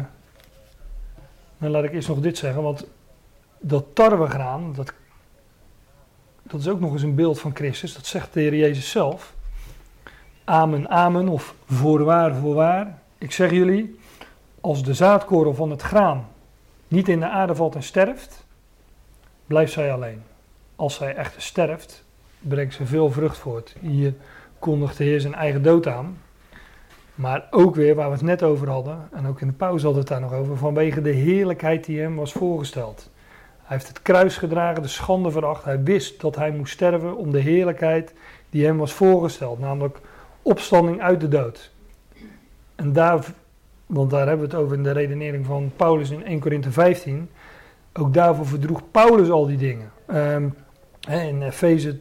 dan laat ik eerst nog dit zeggen, want dat tarwegraan, dat, dat is ook nog eens een beeld van Christus, dat zegt de Heer Jezus zelf. Amen, amen, of voorwaar, voorwaar. Ik zeg jullie, als de zaadkorrel van het graan niet in de aarde valt en sterft, blijft zij alleen. Als zij echter sterft, brengt ze veel vrucht voort. Hier kondigt de Heer zijn eigen dood aan. Maar ook weer, waar we het net over hadden, en ook in de pauze hadden we het daar nog over, vanwege de heerlijkheid die hem was voorgesteld. Hij heeft het kruis gedragen, de schande veracht. Hij wist dat hij moest sterven om de heerlijkheid die hem was voorgesteld. Namelijk opstanding uit de dood. En daar, want daar hebben we het over in de redenering van Paulus in Eerste Korinthe vijftien... Ook daarvoor verdroeg Paulus al die dingen. Um, in Efeze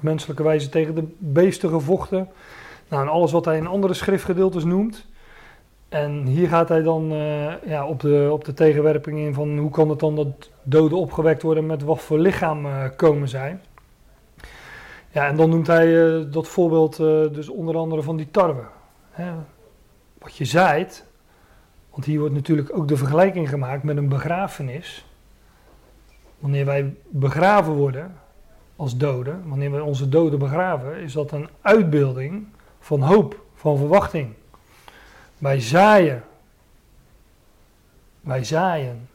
menselijke wijze tegen de beesten gevochten. Nou, en alles wat hij in andere schriftgedeeltes noemt. En hier gaat hij dan uh, ja, op, de, op de tegenwerping in van hoe kan het dan dat doden opgewekt worden met wat voor lichaam uh, komen zij. Ja, en dan noemt hij uh, dat voorbeeld uh, dus onder andere van die tarwe. Hè? Wat je zaait, want hier wordt natuurlijk ook de vergelijking gemaakt met een begrafenis. Wanneer wij begraven worden als doden, wanneer wij onze doden begraven, is dat een uitbeelding van hoop, van verwachting. Wij zaaien, wij zaaien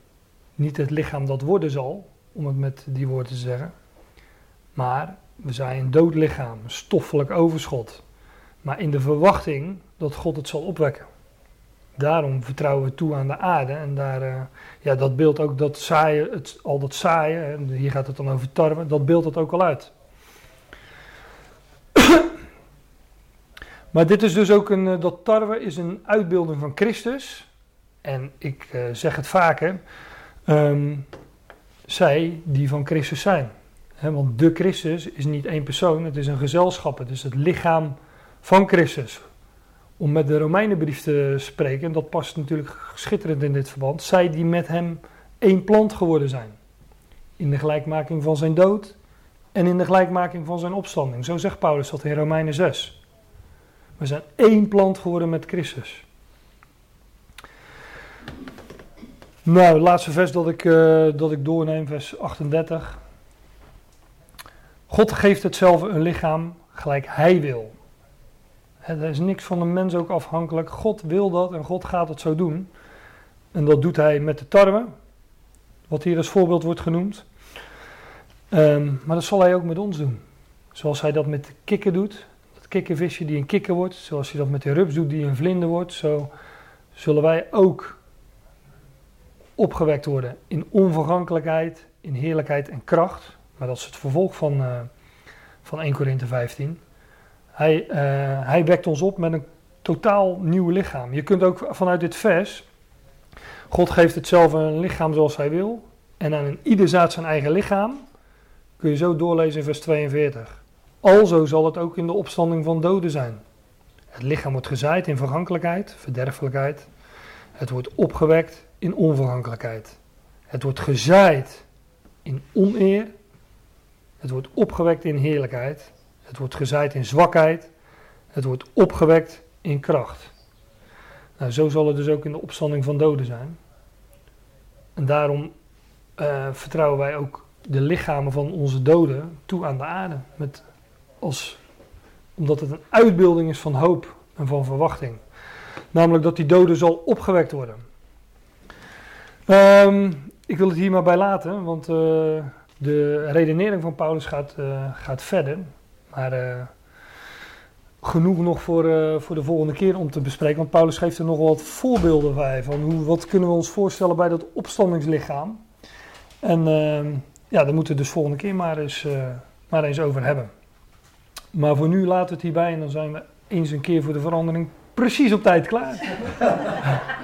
niet het lichaam dat worden zal, om het met die woorden te zeggen, maar we zaaien een dood lichaam, een stoffelijk overschot, maar in de verwachting dat God het zal opwekken. Daarom vertrouwen we toe aan de aarde en daar, uh, ja, dat beeld ook dat zaaien, het, al dat zaaien, hè, hier gaat het dan over tarwe, dat beeldt dat ook al uit. Maar dit is dus ook een, uh, dat tarwe is een uitbeelding van Christus en ik uh, zeg het vaker, um, zij die van Christus zijn. Hè, want de Christus is niet één persoon, het is een gezelschap, het is het lichaam van Christus. Om met de Romeinenbrief te spreken, en dat past natuurlijk schitterend in dit verband, zij die met hem één plant geworden zijn. In de gelijkmaking van zijn dood en in de gelijkmaking van zijn opstanding. Zo zegt Paulus dat in Romeinen zes. We zijn één plant geworden met Christus. Nou, het laatste vers dat ik, uh, dat ik doorneem, vers achtendertig. God geeft hetzelfde een lichaam gelijk hij wil. Er is niks van de mens ook afhankelijk. God wil dat en God gaat het zo doen. En dat doet hij met de tarwe, wat hier als voorbeeld wordt genoemd. Um, maar dat zal hij ook met ons doen. Zoals hij dat met de kikker doet. Dat kikkervisje die een kikker wordt. Zoals hij dat met de rups doet die een vlinder wordt. Zo zullen wij ook opgewekt worden in onvergankelijkheid, in heerlijkheid en kracht. Maar dat is het vervolg van, uh, van Eerste Korinthe vijftien. Hij, uh, hij wekt ons op met een totaal nieuw lichaam. Je kunt ook vanuit dit vers, God geeft het zelf een lichaam zoals hij wil. En aan een ieder zaad zijn eigen lichaam, kun je zo doorlezen in vers tweeënveertig. Alzo zal het ook in de opstanding van doden zijn. Het lichaam wordt gezaaid in vergankelijkheid, verderfelijkheid. Het wordt opgewekt in onvergankelijkheid. Het wordt gezaaid in oneer. Het wordt opgewekt in heerlijkheid. Het wordt gezaaid in zwakheid. Het wordt opgewekt in kracht. Nou, zo zal het dus ook in de opstanding van doden zijn. En daarom uh, vertrouwen wij ook de lichamen van onze doden toe aan de aarde. Met als, omdat het een uitbeelding is van hoop en van verwachting. Namelijk dat die dode zal opgewekt worden. Um, ik wil het hier maar bij laten, want uh, de redenering van Paulus gaat, uh, gaat verder. Maar uh, genoeg nog voor, uh, voor de volgende keer om te bespreken. Want Paulus geeft er nog wat voorbeelden bij. Van hoe, wat kunnen we ons voorstellen bij dat opstandingslichaam. En uh, ja, daar moeten we dus volgende keer maar eens, uh, maar eens over hebben. Maar voor nu laten we het hierbij en dan zijn we eens een keer voor de verandering precies op tijd klaar.